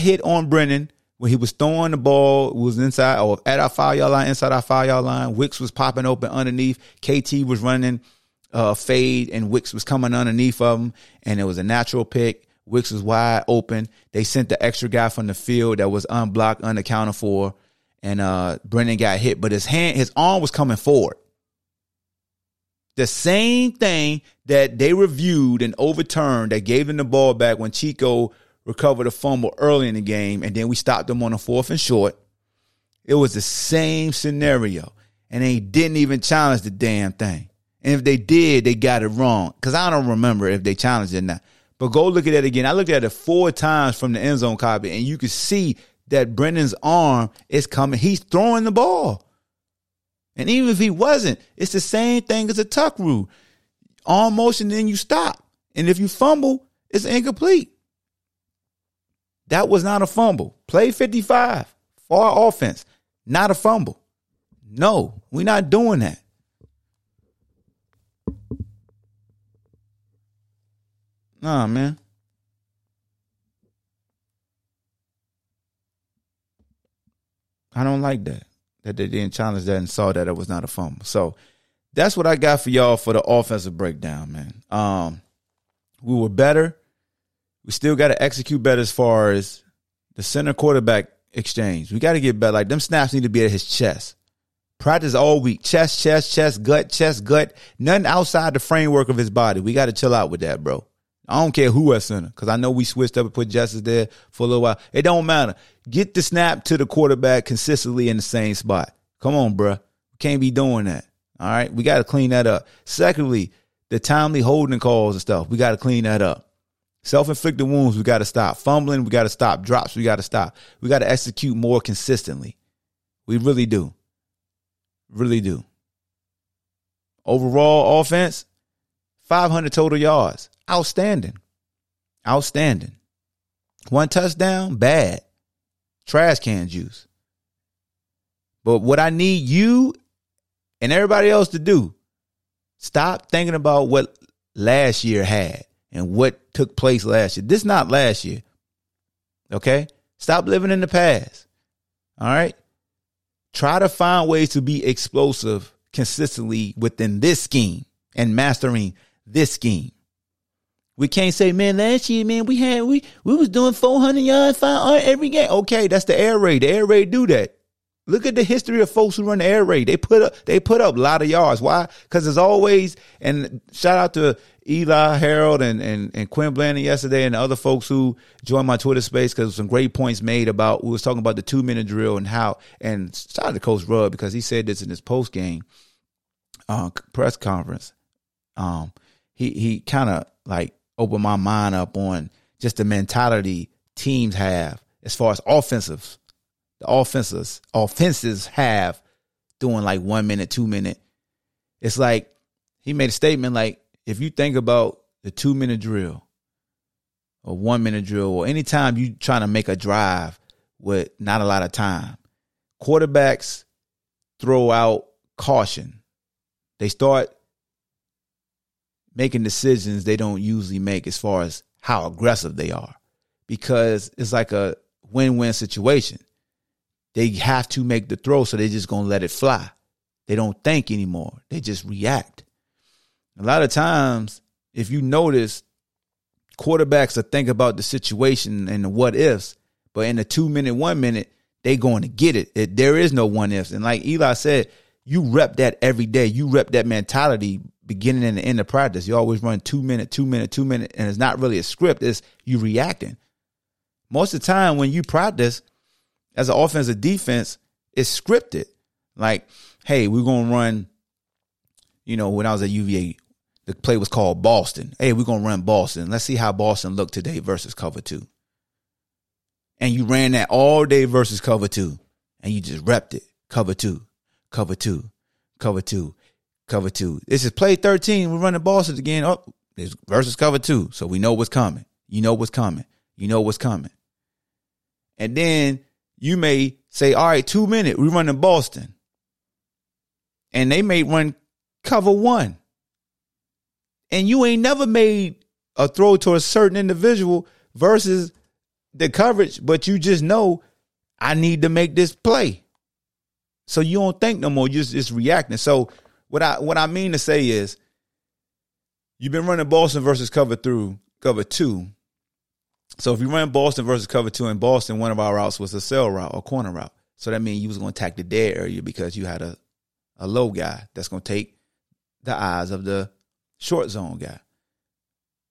hit on Brennan when he was throwing the ball, was inside or at our 5-yard line, inside our 5-yard line. Wicks was popping open underneath. KT was running fade, and Wicks was coming underneath of him, and it was a natural pick. Wicks was wide open. They sent the extra guy from the field that was unblocked, unaccounted for, and Brennan got hit. But his arm was coming forward. The same thing that they reviewed and overturned that gave him the ball back when Chico recovered a fumble early in the game, and then we stopped him on a 4th and short. It was the same scenario, and they didn't even challenge the damn thing. And if they did, they got it wrong, because I don't remember if they challenged it or not. But go look at it again. I looked at it 4 times from the end zone copy, and you can see that Brennan's arm is coming. He's throwing the ball. And even if he wasn't, it's the same thing as a tuck rule. Arm motion, then you stop. And if you fumble, it's incomplete. That was not a fumble. Play 55. Far offense. Not a fumble. No, we're not doing that. Nah, man. I don't like that they didn't challenge that and saw that it was not a fumble. So that's what I got for y'all for the offensive breakdown, man. We were better. We still got to execute better as far as The center quarterback exchange. We got to get better. Like, them snaps need to be at his chest. Practice all week. Chest, chest, chest, gut. Nothing outside the framework of his body. We got to chill out with that, bro. I don't care who at center, because I know we switched up and put Justice there for a little while. It don't matter. Get the snap to the quarterback consistently in the same spot. Come on, bro. We can't be doing that. All right? We got to clean that up. Secondly, the timely holding calls and stuff. We got to clean that up. Self-inflicted wounds, we got to stop. Fumbling, we got to stop. Drops, we got to stop. We got to execute more consistently. We really do. Really do. Overall offense, 500 total yards. Outstanding. Outstanding. One touchdown, bad. Trash can juice. But what I need you and everybody else to do, stop thinking about what last year had. And what took place last year. This is not last year. Okay? Stop living in the past. All right? Try to find ways to be explosive consistently within this scheme and mastering this scheme. We can't say, man, last year, man, we was doing 400 yards, 500 every game. Okay, that's the air raid. The air raid do that. Look at the history of folks who run the air raid. They put up a lot of yards. Why? Because there's always, and shout out to Eli Harold and Quinn Blandon yesterday and the other folks who joined my Twitter space, because some great points made about, we was talking about the 2-minute drill and how, and shout out to Coach Rudd, because he said this in his post-game press conference. He kind of like opened my mind up on just the mentality teams have as far as offensives. Offenses have doing like 1 minute, 2 minute. It's like he made a statement like, if you think about the 2 minute drill or 1 minute drill or any time you trying to make a drive with not a lot of time, quarterbacks throw out caution. They start making decisions they don't usually make as far as how aggressive they are, because it's like a win-win situation. They have to make the throw, so they're just going to let it fly. They don't think anymore. They just react. A lot of times, if you notice, quarterbacks are thinking about the situation and the what ifs, but in the 2 minute, 1 minute, they going to get it. There is no one ifs. And like Eli said, you rep that every day. You rep that mentality beginning and the end of practice. You always run 2 minute, 2 minute, 2 minute, and it's not really a script. It's you reacting. Most of the time when you practice, as an offensive defense, it's scripted. Like, hey, we're going to run, you know, when I was at UVA, the play was called Boston. Hey, we're going to run Boston. Let's see how Boston looked today versus cover two. And you ran that all day versus cover two, and you just repped it. Cover two, cover two, cover two, cover two. This is play 13. We're running Boston again. Oh, it's versus cover two, so we know what's coming. You know what's coming. You know what's coming. And then you may say, all right, 2 minutes, we running Boston. And they may run cover one. And you ain't never made a throw to a certain individual versus the coverage, but you just know, I need to make this play. So you don't think no more, you're just reacting. So what I mean to say is, you've been running Boston versus cover two. So if you run Boston versus cover two in Boston, one of our routes was a sell route or corner route. So that means you was going to attack the dead area because you had a low guy that's going to take the eyes of the short zone guy.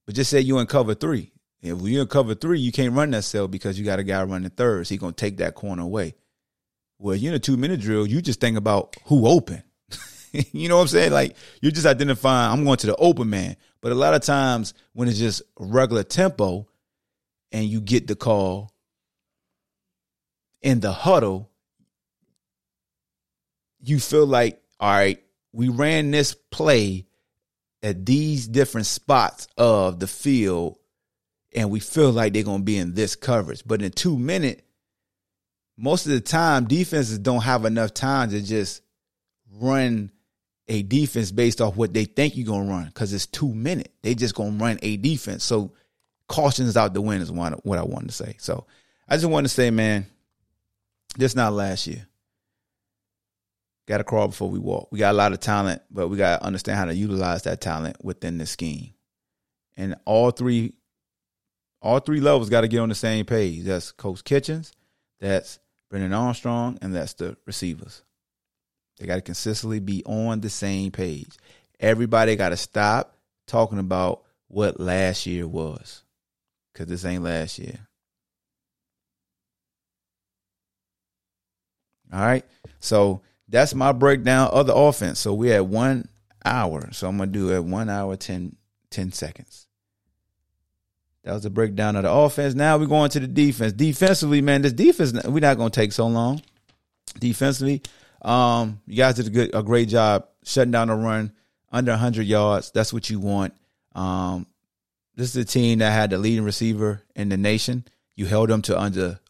But just say you're in cover three. If you're in cover three, you can't run that sell because you got a guy running third. So he's going to take that corner away. Well, you're in a 2 minute drill. You just think about who open. You know what I'm saying? Like, you're just identifying, I'm going to the open man. But a lot of times when it's just regular tempo, and you get the call in the huddle, you feel like, all right, we ran this play at these different spots of the field, and we feel like they're going to be in this coverage. But in 2 minutes, most of the time, defenses don't have enough time to just run a defense based off what they think you're going to run, because it's 2 minutes. They just going to run a defense. So caution's out the wind is what I wanted to say. So I just wanted to say, man, this not last year. Got to crawl before we walk. We got a lot of talent, but we got to understand how to utilize that talent within the scheme. And all three All three levels got to get on the same page. That's Coach Kitchens, that's Brennan Armstrong, and that's the receivers. They got to consistently be on the same page. Everybody got to stop talking about what last year was, because this ain't last year. All right, so that's my breakdown of the offense. So we're at 1 hour. So I'm going to do at 1 hour, 10 seconds. That was the breakdown of the offense. Now we're going to the defense. Defensively, man, this defense, we're not going to take so long. Defensively, you guys did a great job shutting down the run, under 100 yards. That's what you want. This is a team that had the leading receiver in the nation. You held them to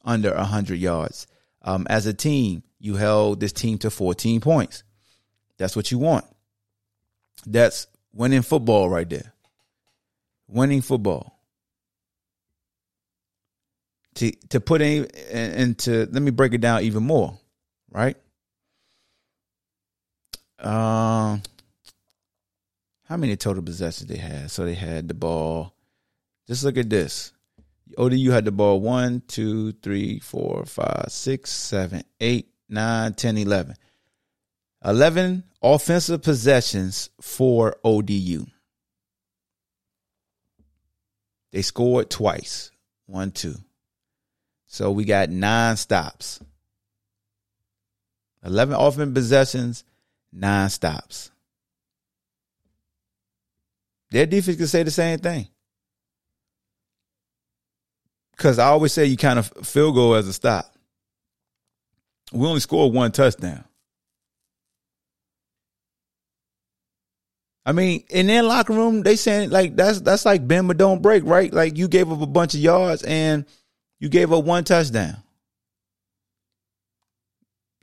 under 100 yards. As a team, you held this team to 14 points. That's what you want. That's winning football right there. Winning football. To put in and to let me break it down even more, right? How many total possessions they had? So they had the ball. Just look at this. ODU had the ball 1, 2, 3, 4, 5, 6, 7, 8, 9, 10, 11. 11 offensive possessions for ODU. They scored twice. 1, 2. So we got 9 stops. 11 offensive possessions, 9 stops. Their defense can say the same thing. Because I always say you kind of field goal as a stop. We only scored 1 touchdown. I mean, in their locker room, they saying like that's like bend but don't break, right? Like you gave up a bunch of yards and you gave up 1 touchdown.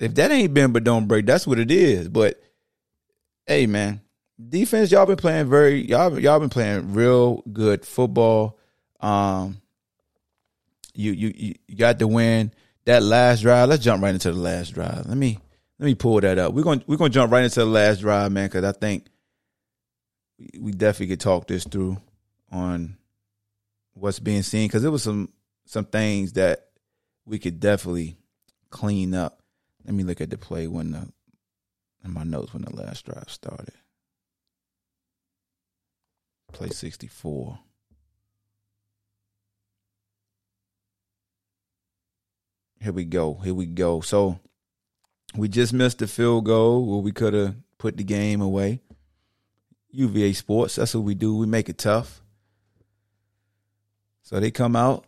If that ain't bend but don't break, that's what it is. But hey, man, defense, y'all been playing y'all been playing real good football. You got to win that last drive. Let's jump right into the last drive. Let me pull that up. We're gonna jump right into the last drive, man, because I think we definitely could talk this through on what's being seen, because it was some things that we could definitely clean up. Let me look at the play in my notes when the last drive started. Play 64. Here we go. So we just missed the field goal where we could have put the game away. UVA Sports, that's what we do. We make it tough. So they come out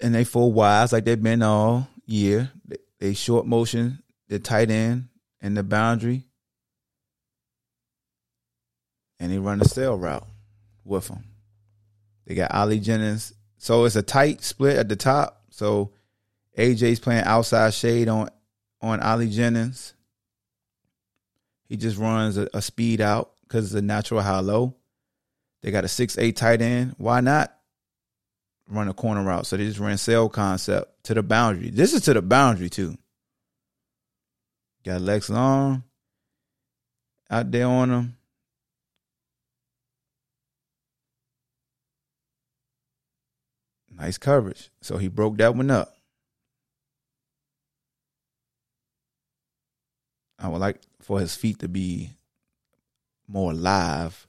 and they full wides like they've been all year. They short motion, the tight end and the boundary. And they run the sail route with them. They got Ali Jennings. So it's a tight split at the top. So AJ's playing outside shade on Ali Jennings. He just runs a speed out because it's a natural high low. They got a 6'8 tight end. Why not run a corner route? So they just ran sail concept to the boundary. This is to the boundary, too. Got Lex Long out there on him. Nice coverage. So he broke that one up. I would like for his feet to be more live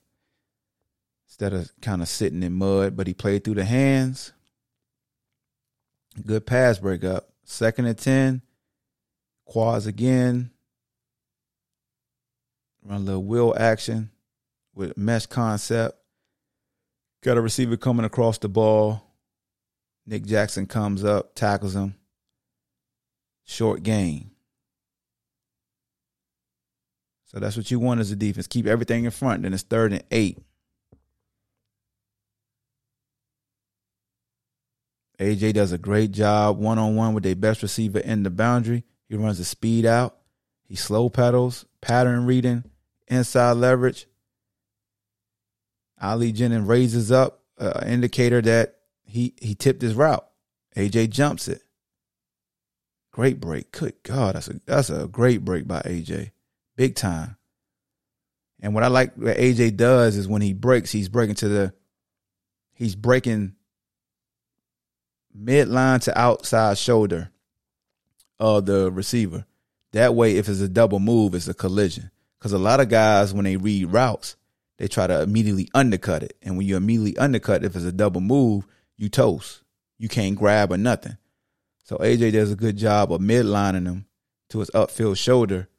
instead of kind of sitting in mud, but he played through the hands. Good pass breakup. 2nd and 10. Quads again. Run a little wheel action with mesh concept. Got a receiver coming across the ball. Nick Jackson comes up, tackles him. Short game. So that's what you want as a defense. Keep everything in front. Then it's 3rd and 8. AJ does a great job one-on-one with their best receiver in the boundary. He runs the speed out. He slow pedals, pattern reading, inside leverage. Ali Jennings raises up an indicator that he tipped his route. AJ jumps it. Great break. Good God, that's a great break by AJ. Big time. And what I like what AJ does is when he breaks, he's breaking midline to outside shoulder of the receiver. That way, if it's a double move, it's a collision. Because a lot of guys, when they read routes, they try to immediately undercut it. And when you immediately undercut, if it's a double move, you toast. You can't grab or nothing. So AJ does a good job of midlining him to his upfield shoulder.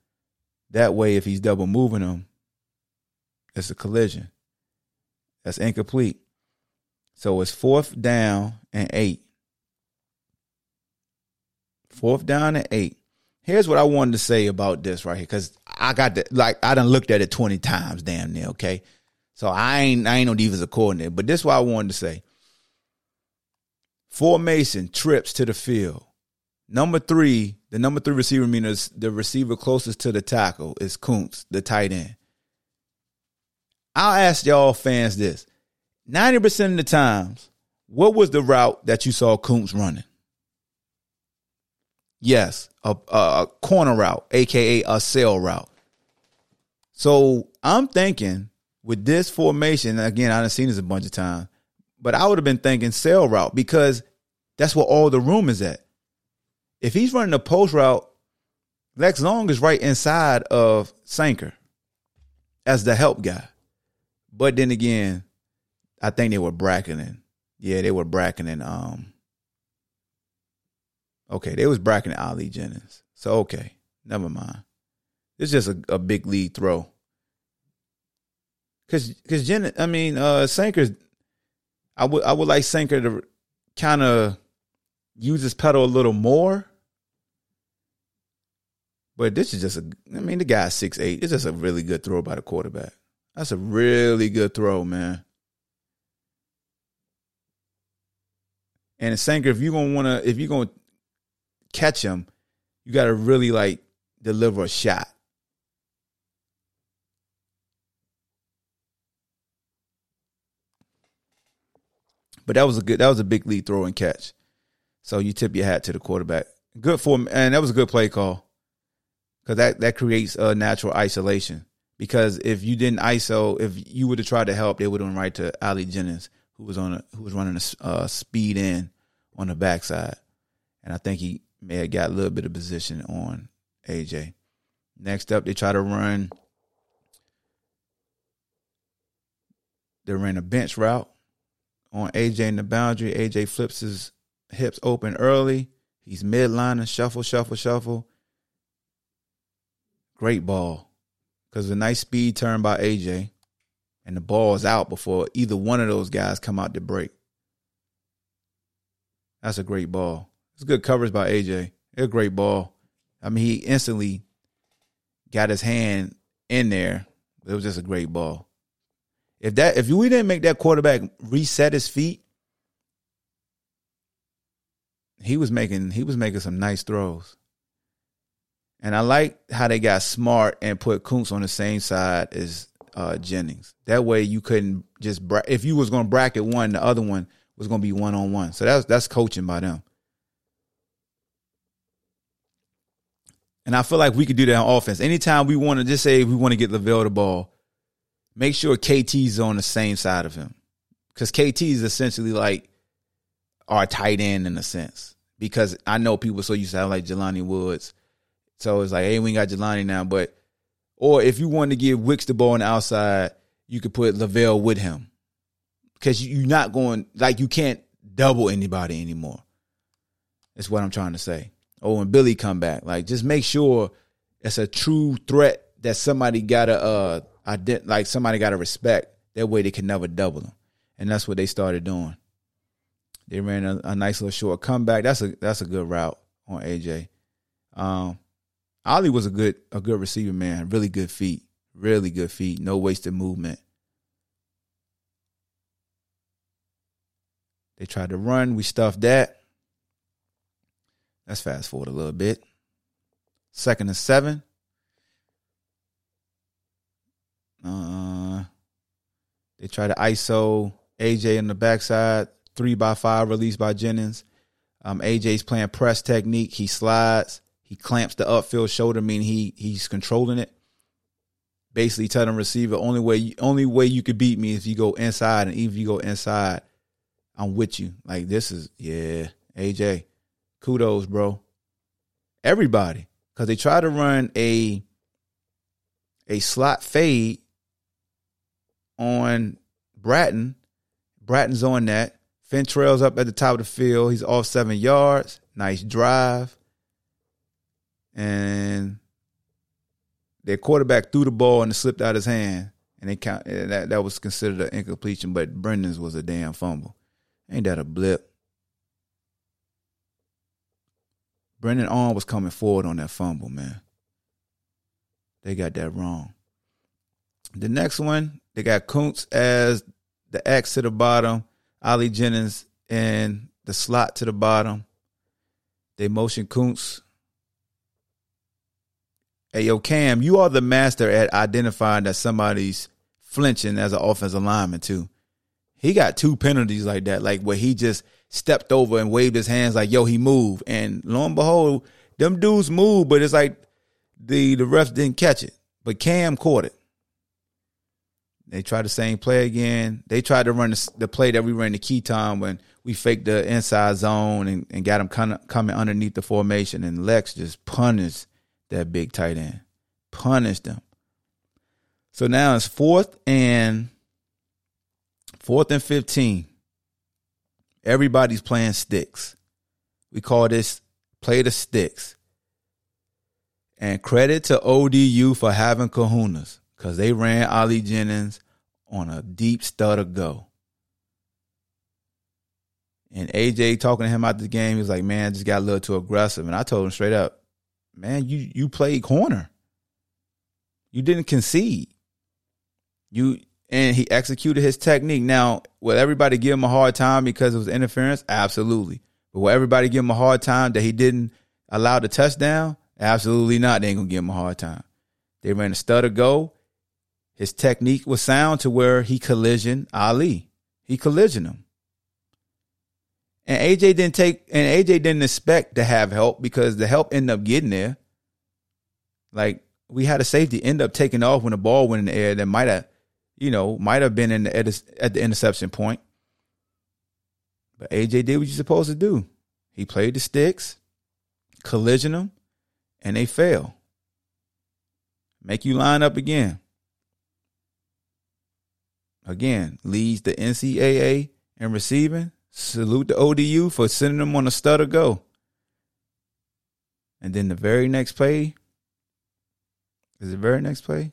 That way, if he's double moving him, it's a collision. That's incomplete. So it's 4th down and 8. Here's what I wanted to say about this right here, because I got that, like, I done looked at it 20 times damn near, okay? So I ain't no defensive coordinator, but this is what I wanted to say. Formation trips to the field. The number three receiver, meaning the receiver closest to the tackle, is Koontz, the tight end. I'll ask y'all fans this. 90% of the times, what was the route that you saw Koontz running? Yes, a corner route, a.k.a. a sail route. So I'm thinking with this formation, again, I done seen this a bunch of times, but I would have been thinking sail route because that's where all the room is at. If he's running a post route, Lex Long is right inside of Saker as the help guy. But then again, I think they were bracketing. Yeah, they were bracketing. Okay, they was bracketing Ali Jennings. So, okay, never mind. It's just a big lead throw. Because Jennings, I mean, Sankers, I would like Saker to kind of use his pedal a little more. But this is just the guy's 6'8". It's just a really good throw by the quarterback. That's a really good throw, man. And Saker, if you're going to catch him, you got to really like deliver a shot. But that was a big lead throw and catch. So you tip your hat to the quarterback. Good for him, and that was a good play call because that creates a natural isolation. Because if you didn't ISO, if you would have tried to help, they would have went right to Ali Jennings, who was running a speed in on the backside, and I think he may have got a little bit of position on AJ. Next up, they ran a bench route on AJ in the boundary. AJ flips his hips open early. He's midlining, shuffle. Great ball. Because a nice speed turn by AJ, and the ball is out before either one of those guys come out to break. That's a great ball. It's good coverage by AJ. It's a great ball. I mean, he instantly got his hand in there. It was just a great ball. If we didn't make that quarterback reset his feet, he was making some nice throws. And I like how they got smart and put Koontz on the same side as Jennings. That way you couldn't just if you was going to bracket one, the other one was going to be one-on-one. So that's coaching by them. And I feel like we could do that on offense. Anytime we want to just say we want to get Lavelle the ball, make sure KT's on the same side of him. Because KT is essentially like our tight end in a sense. Because I know people so used to have like Jelani Woods. So it's like, hey, we ain't got Jelani now. Or if you wanted to give Wicks the ball on the outside, you could put Lavelle with him. Because you're not going, like, you can't double anybody anymore. That's what I'm trying to say. Oh, and Billy come back. Like, just make sure it's a true threat that somebody gotta somebody gotta respect. That way they can never double them, and that's what they started doing. They ran a nice little short comeback. That's a good route on AJ. Ali was a good receiver, man. Really good feet. No wasted movement. They tried to run. We stuffed that. Let's fast forward a little bit. 2nd and 7. They try to ISO AJ in the backside. 3x5 released by Jennings. AJ's playing press technique. He slides. He clamps the upfield shoulder, meaning he's controlling it. Basically telling the receiver, only way you could beat me is if you go inside. And even if you go inside, I'm with you. Like, this is, yeah. AJ, kudos, bro. Everybody. Because they try to run a slot fade on Bratton. Bratton's on that. Fentrell's up at the top of the field. He's off 7 yards. Nice drive. And their quarterback threw the ball and it slipped out of his hand. And they count, that was considered an incompletion, but Brendan's was a damn fumble. Ain't that a blip? Brennan Arm was coming forward on that fumble, man. They got that wrong. The next one, they got Koontz as the X to the bottom, Ali Jennings in the slot to the bottom. They motion Koontz. Hey, yo, Cam, you are the master at identifying that somebody's flinching as an offensive lineman, too. He got two penalties like that, like where he just stepped over and waved his hands like, yo, he moved. And lo and behold, them dudes moved, but it's like the refs didn't catch it. But Cam caught it. They tried the same play again. They tried to run the play that we ran to Keaton when we faked the inside zone and got him kind of coming underneath the formation, and Lex just punished that big tight end. Punish them. So now it's fourth and 15. Everybody's playing sticks. We call this play the sticks. And credit to ODU for having kahunas, because they ran Ali Jennings on a deep stutter go. And AJ talking to him out the game, he was like, man, I just got a little too aggressive. And I told him straight up, man, you played corner. You didn't concede. And he executed his technique. Now, will everybody give him a hard time because it was interference? Absolutely. But will everybody give him a hard time that he didn't allow the touchdown? Absolutely not. They ain't going to give him a hard time. They ran a stutter go. His technique was sound to where he collisioned Ali. He collisioned him. And AJ didn't expect to have help, because the help ended up getting there. Like, we had a safety end up taking off when the ball went in the air that might have been at the interception point. But AJ did what you're supposed to do. He played the sticks, collision them, and they fail. Make you line up again. Again, leads the NCAA in receiving. Salute the ODU for sending them on a stutter go. And then the very next play. Is the very next play?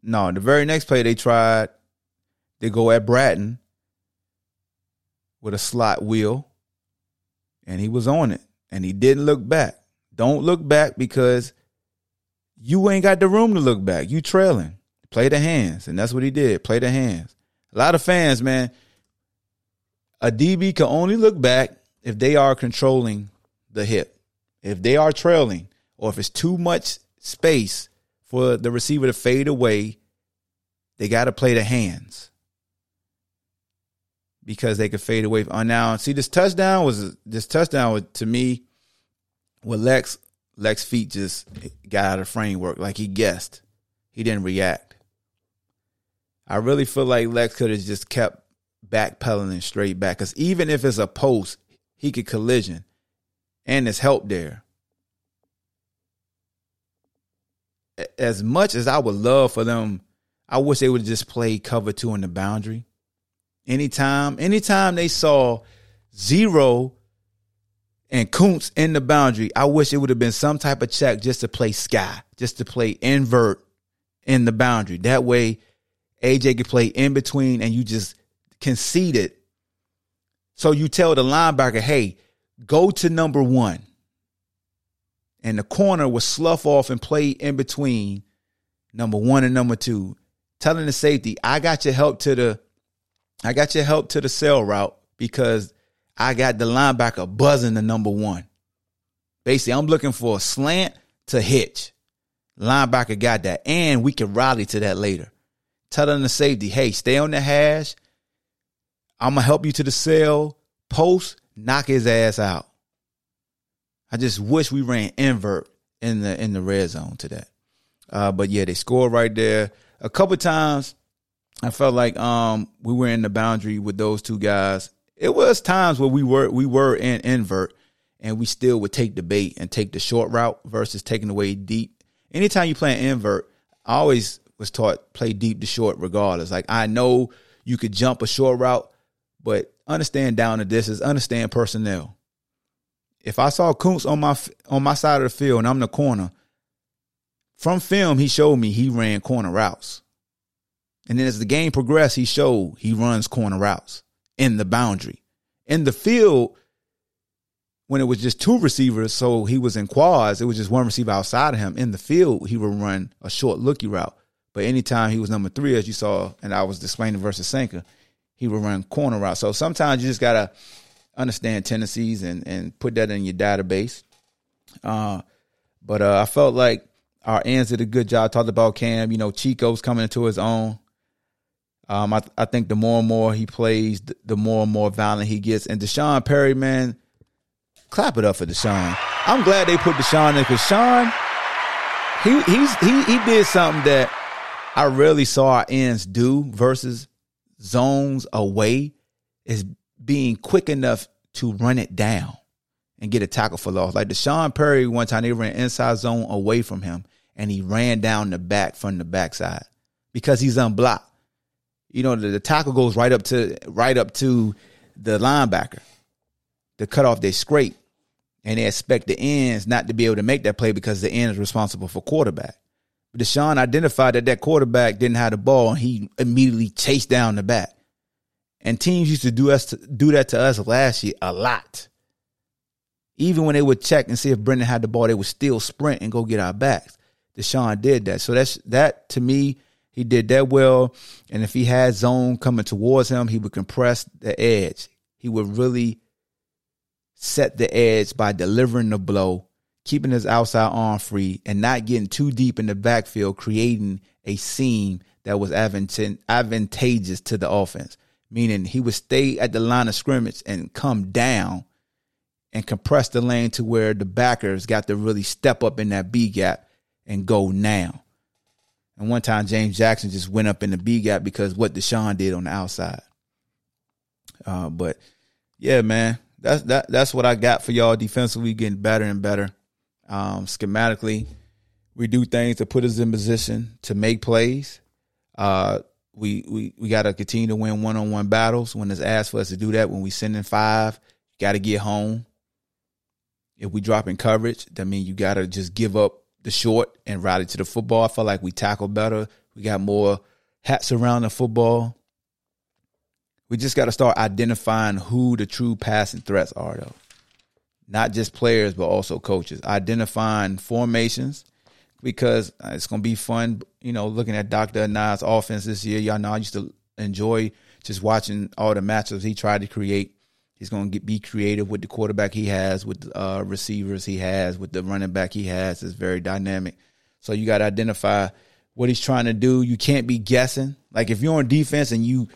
No, the very next play they go at Bratton with a slot wheel. And he was on it. And he didn't look back. Don't look back, because you ain't got the room to look back. You trailing. Play the hands. And that's what he did. Play the hands. A lot of fans, man. A DB can only look back if they are controlling the hip, if they are trailing, or if it's too much space for the receiver to fade away. They got to play the hands, because they could fade away. Now, see, this touchdown was, to me, with Lex feet just got out of framework. Like, he guessed. He didn't react. I really feel like Lex could have just kept backpedaling straight back, because even if it's a post, he could collision, and there's help there. As much as I would love for them, I wish they would just play cover two in the boundary. Anytime they saw Zero and Koontz in the boundary, I wish it would have been some type of check just to play sky, just to play invert in the boundary. That way, AJ could play in between, and you just conceded. So you tell the linebacker, hey, go to number one. And the corner will slough off and play in between number one and number two, telling the safety, I got your help to the sell route, because I got the linebacker buzzing the number one. Basically, I'm looking for a slant to hitch. Linebacker got that. And we can rally to that later. Telling the safety, hey, stay on the hash. I'm going to help you to the cell, post, knock his ass out. I just wish we ran invert in the red zone to that. But, yeah, they scored right there. A couple times I felt like we were in the boundary with those two guys. it was times where we were in invert, and we still would take the bait and take the short route versus taking the way deep. Anytime you play an invert, I always was taught play deep to short regardless. Like, I know you could jump a short route, but understand down the distance, understand personnel. If I saw Koontz on my side of the field and I'm the corner, from film he showed me he ran corner routes. And then as the game progressed, he showed he runs corner routes in the boundary. In the field, when it was just two receivers, so he was in quads, it was just one receiver outside of him. In the field, he would run a short looky route. But anytime he was number three, as you saw, and I was explaining versus Saker, he would run corner routes. So sometimes you just got to understand tendencies and put that in your database. But I felt like our ends did a good job. Talked about Cam. You know, Chico's coming into his own. I think the more and more he plays, the more and more violent he gets. And Deshaun Perry, man, clap it up for Deshaun. I'm glad they put Deshaun in because Deshaun, he did something that I rarely saw our ends do versus zones away, is being quick enough to run it down and get a tackle for loss. Like Deshaun Perry, one time they ran inside zone away from him, and he ran down the back from the backside because he's unblocked. You know, the tackle goes right up to the linebacker to cut off their scrape, and they expect the ends not to be able to make that play because the end is responsible for quarterback. But Deshaun identified that quarterback didn't have the ball, and he immediately chased down the back. And teams used to do that to us last year a lot. Even when they would check and see if Brennan had the ball, they would still sprint and go get our backs. Deshaun did that. So that to me, he did that well. And if he had zone coming towards him, he would compress the edge. He would really set the edge by delivering the blow, keeping his outside arm free, and not getting too deep in the backfield, creating a seam that was advantageous to the offense. Meaning he would stay at the line of scrimmage and come down and compress the lane to where the backers got to really step up in that B-gap and go now. And one time, James Jackson just went up in the B-gap because what Deshaun did on the outside. But, yeah, man, that's what I got for y'all defensively, getting better and better. Schematically, we do things to put us in position to make plays. We got to continue to win one-on-one battles when it's asked for us to do that. When we send in five, you got to get home. If we drop in coverage, that means you got to just give up the short and route it to the football. I feel like we tackle better. We got more hats around the football. We just got to start identifying who the true passing threats are, though. Not just players, but also coaches. Identifying formations, because it's going to be fun, you know, looking at Dr. Anai's offense this year. Y'all know I used to enjoy just watching all the matchups he tried to create. He's going to be creative with the quarterback he has, with the receivers he has, with the running back he has. It's very dynamic. So you got to identify what he's trying to do. You can't be guessing. Like, if you're on defense and you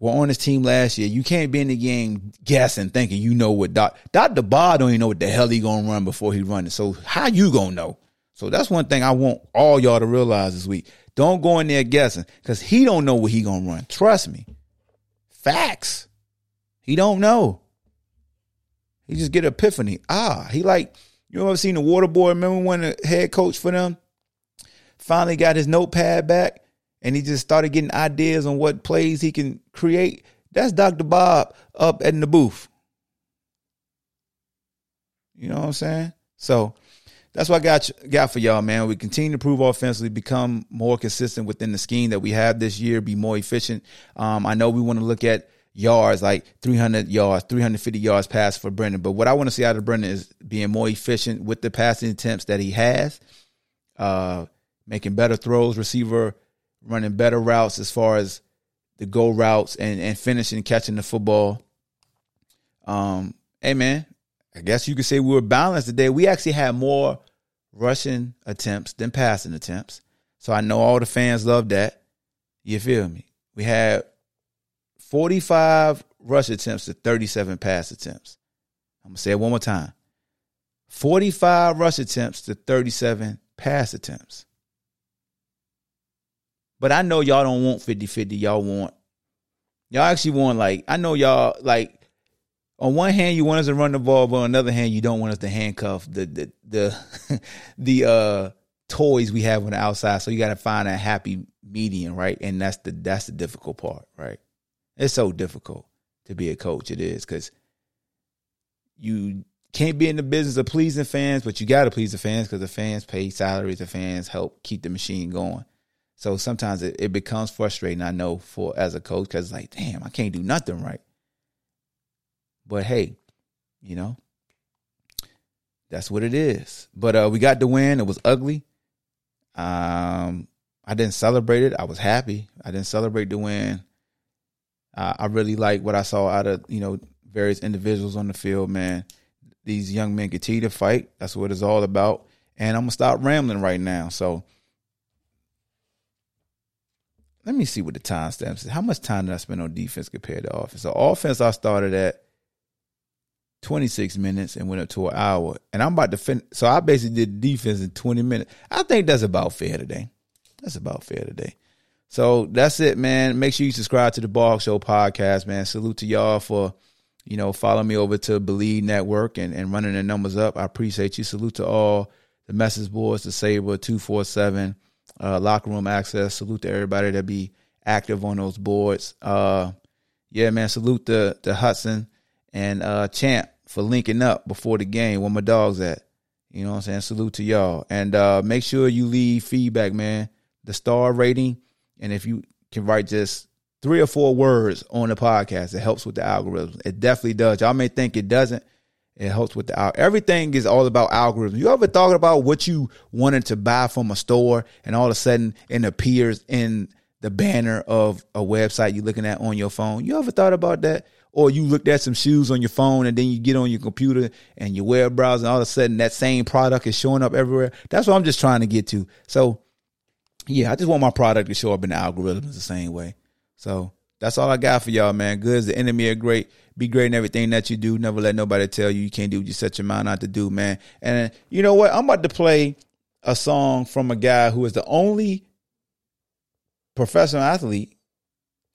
were on his team last year, you can't be in the game guessing, thinking you know what Doc DeBar don't even know what the hell he going to run before he runs. So how you going to know? So that's one thing I want all y'all to realize this week. Don't go in there guessing, because he don't know what he going to run. Trust me. Facts. He don't know. He just get an epiphany. He like, you ever seen The Water Boy? Remember when the head coach for them finally got his notepad back and he just started getting ideas on what plays he can create? That's Dr. Bob up in the booth. You know what I'm saying? So that's what I got for y'all, man. We continue to prove offensively, become more consistent within the scheme that we have this year, be more efficient. I know we want to look at yards, like 300 yards, 350 yards pass for Brennan. But what I want to see out of Brennan is being more efficient with the passing attempts that he has, making better throws, receiver, running better routes as far as the go routes, and finishing, catching the football. Hey, man, I guess you could say we were balanced today. We actually had more rushing attempts than passing attempts. So I know all the fans love that. You feel me? We had 45 rush attempts to 37 pass attempts. I'm going to say it one more time. 45 rush attempts to 37 pass attempts. But I know y'all don't want 50-50. Y'all actually want, like, I know y'all, like, on one hand, you want us to run the ball, but on the other hand, you don't want us to handcuff the toys we have on the outside. So you got to find that happy medium, right? And that's the difficult part, right? It's so difficult to be a coach. It is, because you can't be in the business of pleasing fans, but you got to please the fans because the fans pay salaries. The fans help keep the machine going. So sometimes it becomes frustrating, I know, as a coach, because like, damn, I can't do nothing right. But hey, you know, that's what it is. But we got the win. It was ugly. I didn't celebrate it. I was happy. I didn't celebrate the win. I really like what I saw out of, you know, various individuals on the field, man. These young men continue to fight. That's what it's all about. And I'm going to stop rambling right now. So let me see what the time stamps is. How much time did I spend on defense compared to offense? So offense, I started at 26 minutes and went up to an hour. And I'm about to finish. So I basically did defense in 20 minutes. I think that's about fair today. So that's it, man. Make sure you subscribe to the Ball Hawk Show podcast, man. Salute to y'all for, you know, following me over to Believe Network and running the numbers up. I appreciate you. Salute to all the message boards, the Saber, 247, Locker Room Access. Salute to everybody that be active on those boards. Yeah, man. Salute to Hudson and Champ for linking up before the game where my dog's at. You know what I'm saying? Salute to y'all. And make sure you leave feedback, man. The star rating. And if you can write just 3 or 4 words on the podcast, it helps with the algorithm. It definitely does. Y'all may think it doesn't. It helps with the algorithm. Everything is all about algorithms. You ever thought about what you wanted to buy from a store and all of a sudden it appears in the banner of a website you're looking at on your phone? You ever thought about that? Or you looked at some shoes on your phone and then you get on your computer and your web browser and all of a sudden that same product is showing up everywhere. That's what I'm just trying to get to. So, yeah, I just want my product to show up in the algorithms the same way. So that's all I got for y'all, man. Good is the enemy of great. Be great in everything that you do. Never let nobody tell you you can't do what you set your mind out to do, man. And you know what? I'm about to play a song from a guy who is the only professional athlete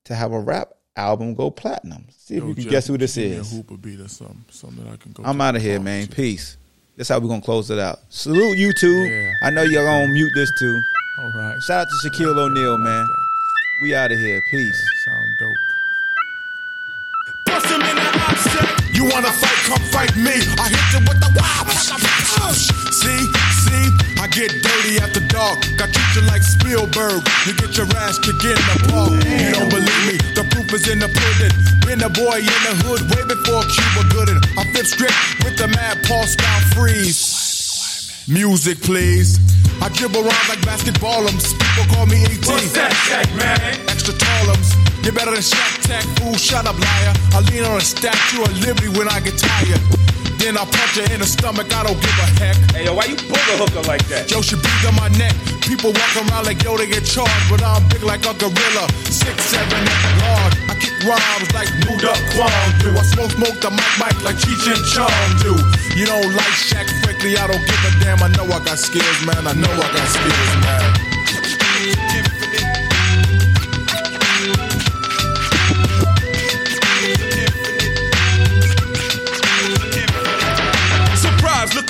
to have a rap album go platinum. See if you can guess who this is. Hooper beat or something that I can go. I'm out of here, man. Peace. That's how we're going to close it out. Salute YouTube. Yeah. I know y'all going to mute this too. All right. Shout out to Shaquille O'Neal, man. We out of here. Peace. Sound dope. Bust him in the upset. You wanna fight? Come fight me. I hit you with the wild. See, I get dirty after dark. I treat you like Spielberg. You get your ass kicked in the park. You don't believe me? The proof is in the pudding. Been a boy in the hood way before Cuba Gooding. I flip strip with the mad Paul style freeze. Music, please. I dribble rhymes like basketballums. People call me E.T. What's that, Shaq, man? Extra tallums. You're better than Shaq Tack. Fool, shut up, liar. I lean on a statue of liberty when I get tired. Then I punch her in the stomach. I don't give a heck. Hey, yo, why you pull a hooker like that? Yo, she beat on my neck. People walk around like, yo, they get charged. But I'm big like a gorilla. 6'7" large. I kick rhymes like Buddha Kwong do. I smoke the mic like Cheech and Chong do. You don't like Shaq, frankly, I don't give a damn. I know I got skills, man. Surprise, look